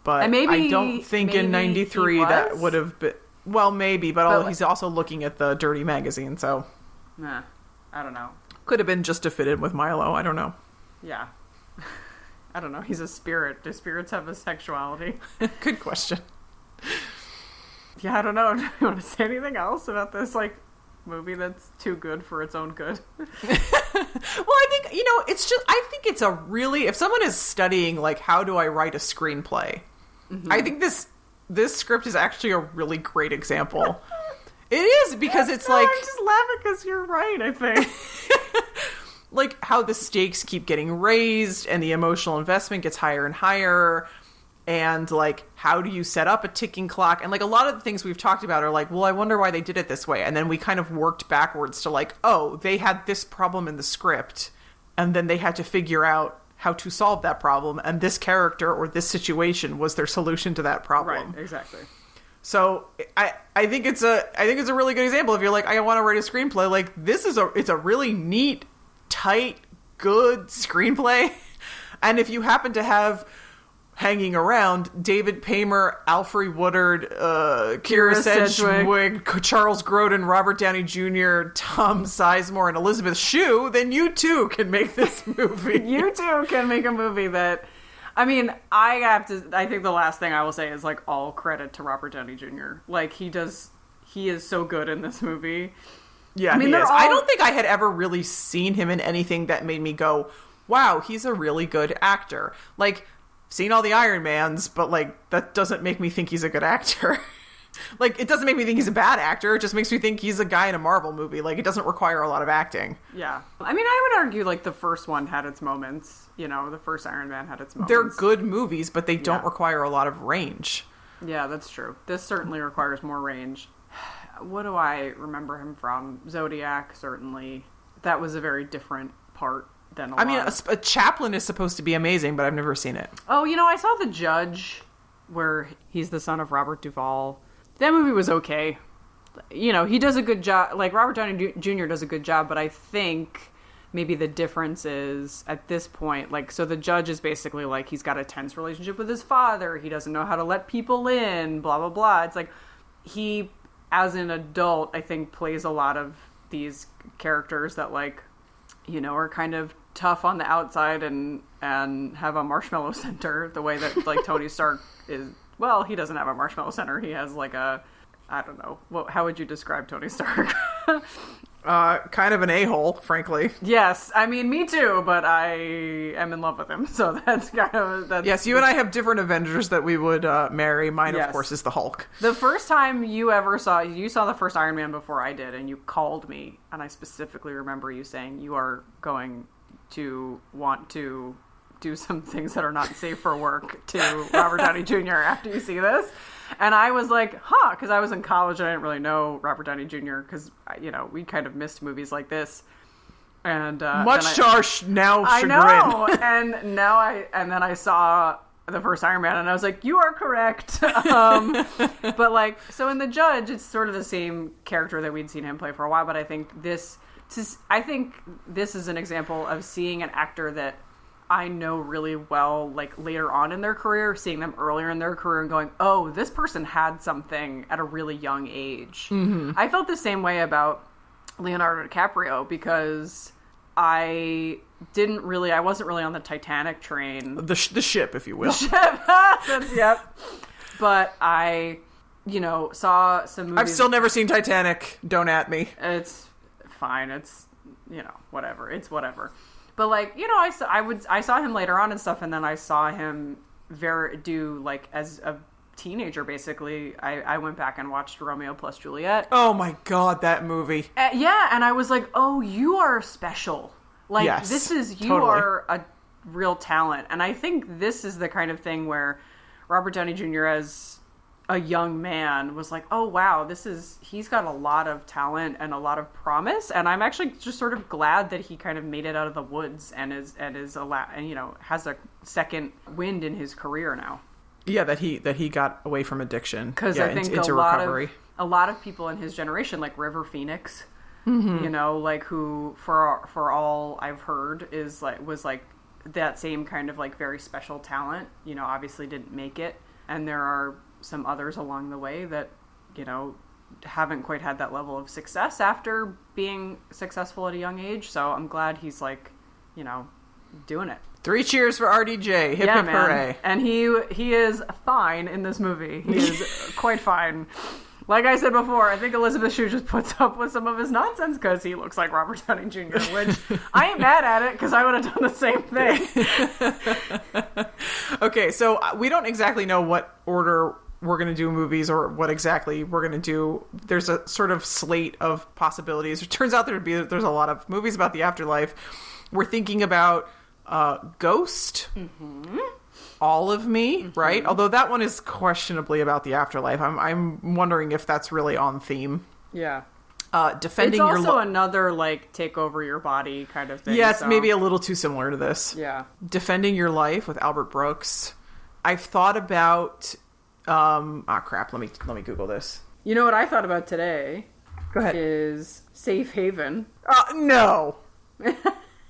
But maybe, I don't think in ninety-three that would have been, well, maybe, but, but all, like, he's also looking at the dirty magazine, so. Nah, I don't know. Could have been just to fit in with Milo, I don't know. Yeah. I don't know. He's a spirit. Do spirits have a sexuality? Good question. Yeah, I don't know. Do you want to say anything else about this, like, movie that's too good for its own good? Well, I think, you know, it's just, I think it's a really, if someone is studying, like, how do I write a screenplay? Mm-hmm. I think this, this script is actually a really great example. It is, because it's no, like... I'm just laughing because you're right, I think. Like, how the stakes keep getting raised, and the emotional investment gets higher and higher, and, like, how do you set up a ticking clock? And, like, a lot of the things we've talked about are like, well, I wonder why they did it this way. And then we kind of worked backwards to, like, oh, they had this problem in the script, and then they had to figure out how to solve that problem, and this character or this situation was their solution to that problem. Right, exactly. So I I think it's a I think it's a really good example. If you're like, I want to write a screenplay, like, this is a it's a really neat, tight, good screenplay. And if you happen to have hanging around David Paymer, Alfre Woodard, uh, Kyra Sedgwick, Charles Grodin, Robert Downey Junior, Tom Sizemore, and Elizabeth Shue, then you too can make this movie. You too can make a movie that. I mean, I have to. I think the last thing I will say is, like, all credit to Robert Downey Junior Like, he does. He is so good in this movie. Yeah, I mean, he is. All... I don't think I had ever really seen him in anything that made me go, "Wow, he's a really good actor." Like, seen all the Iron Mans, but, like, that doesn't make me think he's a good actor. Like, it doesn't make me think he's a bad actor. It just makes me think he's a guy in a Marvel movie. Like, it doesn't require a lot of acting. Yeah. I mean, I would argue, like, the first one had its moments. You know, the first Iron Man had its moments. They're good movies, but they don't yeah. require a lot of range. Yeah, that's true. This certainly requires more range. What do I remember him from? Zodiac, certainly. That was a very different part than a I lot. I mean, a, a Chaplin is supposed to be amazing, but I've never seen it. Oh, you know, I saw The Judge, where he's the son of Robert Duvall. That movie was okay. You know, he does a good job. Like, Robert Downey Junior does a good job, but I think maybe the difference is, at this point, like, so The Judge is basically, like, he's got a tense relationship with his father. He doesn't know how to let people in, blah, blah, blah. It's like, he, as an adult, I think, plays a lot of these characters that, like, you know, are kind of tough on the outside and, and have a marshmallow center, the way that, like, Tony Stark is... Well, he doesn't have a marshmallow center. He has, like, a, I don't know. Well, how would you describe Tony Stark? uh, kind of an a-hole, frankly. Yes. I mean, me too, but I am in love with him. So that's kind of... That's, yes, you and I have different Avengers that we would uh, marry. Mine, yes. Of course, is the Hulk. The first time you ever saw... You saw the first Iron Man before I did, and you called me. And I specifically remember you saying, you are going to want to... do some things that are not safe for work to Robert Downey Junior after you see this. And I was like, huh, because I was in college and I didn't really know Robert Downey Junior because, you know, we kind of missed movies like this. And uh, much to our now chagrin. I know. and now I and then I saw the first Iron Man and I was like, you are correct. Um, but, like, so in The Judge, it's sort of the same character that we'd seen him play for a while. But I think this, I think this is an example of seeing an actor that I know really well, like, later on in their career, seeing them earlier in their career and going, oh, this person had something at a really young age. Mm-hmm. I felt the same way about Leonardo DiCaprio, because I didn't really, I wasn't really on the Titanic train. The, sh- the ship, if you will. The ship. That's, yep. But I, you know, saw some movies. I've still never seen Titanic. Don't at me. It's fine. It's, you know, whatever. It's whatever. But, like, you know, I saw, I would, I saw him later on and stuff, and then I saw him very, do, like, as a teenager, basically. I, I went back and watched Romeo Plus Juliet. Oh, my God, that movie. Uh, yeah, and I was like, oh, you are special. Like, yes, this is, you totally. Are a real talent. And I think this is the kind of thing where Robert Downey Junior as a young man was like, oh, wow, this is, he's got a lot of talent and a lot of promise. And I'm actually just sort of glad that he kind of made it out of the woods and is, and is allowed, and, you know, has a second wind in his career now. Yeah. That he, that he got away from addiction. Cause yeah, I think into, into a lot recovery. Of, a lot of people in his generation, like River Phoenix, mm-hmm. you know, like, who for, for all I've heard is like, was like that same kind of, like, very special talent, you know, obviously didn't make it. And there are some others along the way that, you know, haven't quite had that level of success after being successful at a young age. So I'm glad he's, like, you know, doing it. Three cheers for R D J. Hip, yeah, hip, man. Hooray. And he he is fine in this movie. He is quite fine. Like I said before, I think Elizabeth Shue just puts up with some of his nonsense because he looks like Robert Downey Junior, which I ain't mad at it because I would have done the same thing. Okay, so we don't exactly know what order we're going to do movies or what exactly we're going to do. There's a sort of slate of possibilities. It turns out there'd be, there's a lot of movies about the afterlife. We're thinking about uh, Ghost, mm-hmm. All of Me, mm-hmm. right? Although that one is questionably about the afterlife. I'm I'm wondering if that's really on theme. Yeah. Uh, defending your life. It's also your lo- another, like, take over your body kind of thing. Yeah, it's so. Maybe a little too similar to this. Yeah. Defending Your Life with Albert Brooks. I've thought about... Um, ah, crap. Let me let me Google this. You know what I thought about today? Go ahead. Is Safe Haven. Uh, no.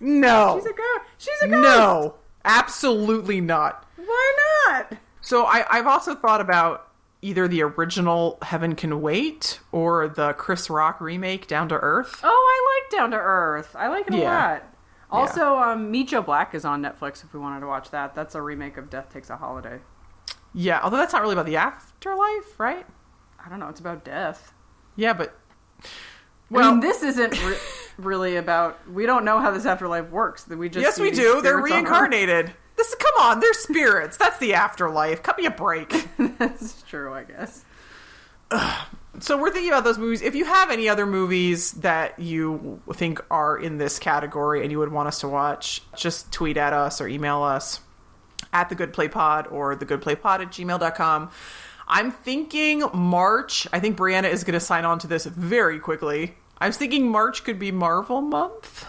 No. She's a ghost. She's a ghost. No. Absolutely not. Why not? So I, I've also thought about either the original Heaven Can Wait or the Chris Rock remake, Down to Earth. Oh, I like Down to Earth. I like it yeah. a lot. Also, yeah. um, Meet Joe Black is on Netflix if we wanted to watch that. That's a remake of Death Takes a Holiday. Yeah, although that's not really about the afterlife, right? I don't know. It's about death. Yeah, but... Well, I mean, this isn't re- really about... We don't know how this afterlife works. We just yes, we do. They're reincarnated. This, come on, they're spirits. That's the afterlife. Cut me a break. That's true, I guess. Ugh. So we're thinking about those movies. If you have any other movies that you think are in this category and you would want us to watch, just tweet at us or email us at thegoodplaypod or thegoodplaypod at gmail dot com. I'm thinking March. I think Brianna is going to sign on to this very quickly. I was thinking March could be Marvel month.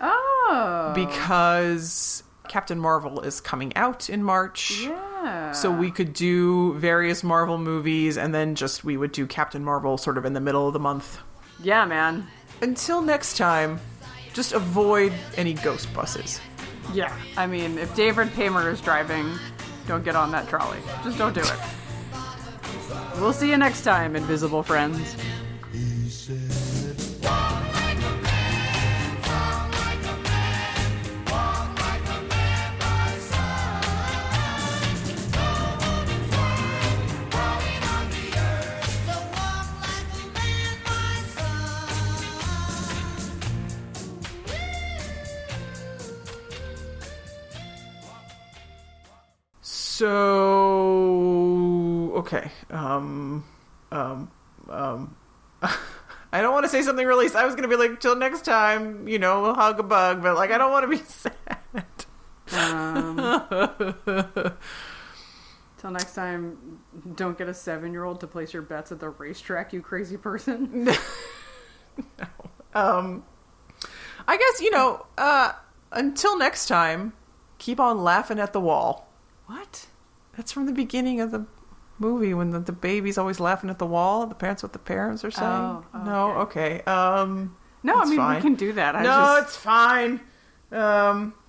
Oh. Because... Captain Marvel is coming out in March. Yeah. So we could do various Marvel movies and then just we would do Captain Marvel sort of in the middle of the month. Yeah, man. Until next time, just avoid any ghost buses. Yeah. I mean, if David Paymer is driving, don't get on that trolley. Just don't do it. We'll see you next time, invisible friends. So, okay. Um, um, um, I don't want to say something really sad. I was going to be like, till next time, you know, we'll hug a bug, but like, I don't want to be sad. Um, till next time, don't get a seven-year-old to place your bets at the racetrack, you crazy person. No. Um, I guess, you know, uh, until next time, keep on laughing at the wall. What? That's from the beginning of the movie when the, the baby's always laughing at the wall. The parents, what the parents are saying. Oh, okay. No, okay. Um, no, I mean fine. We can do that. I no, just... it's fine. Um,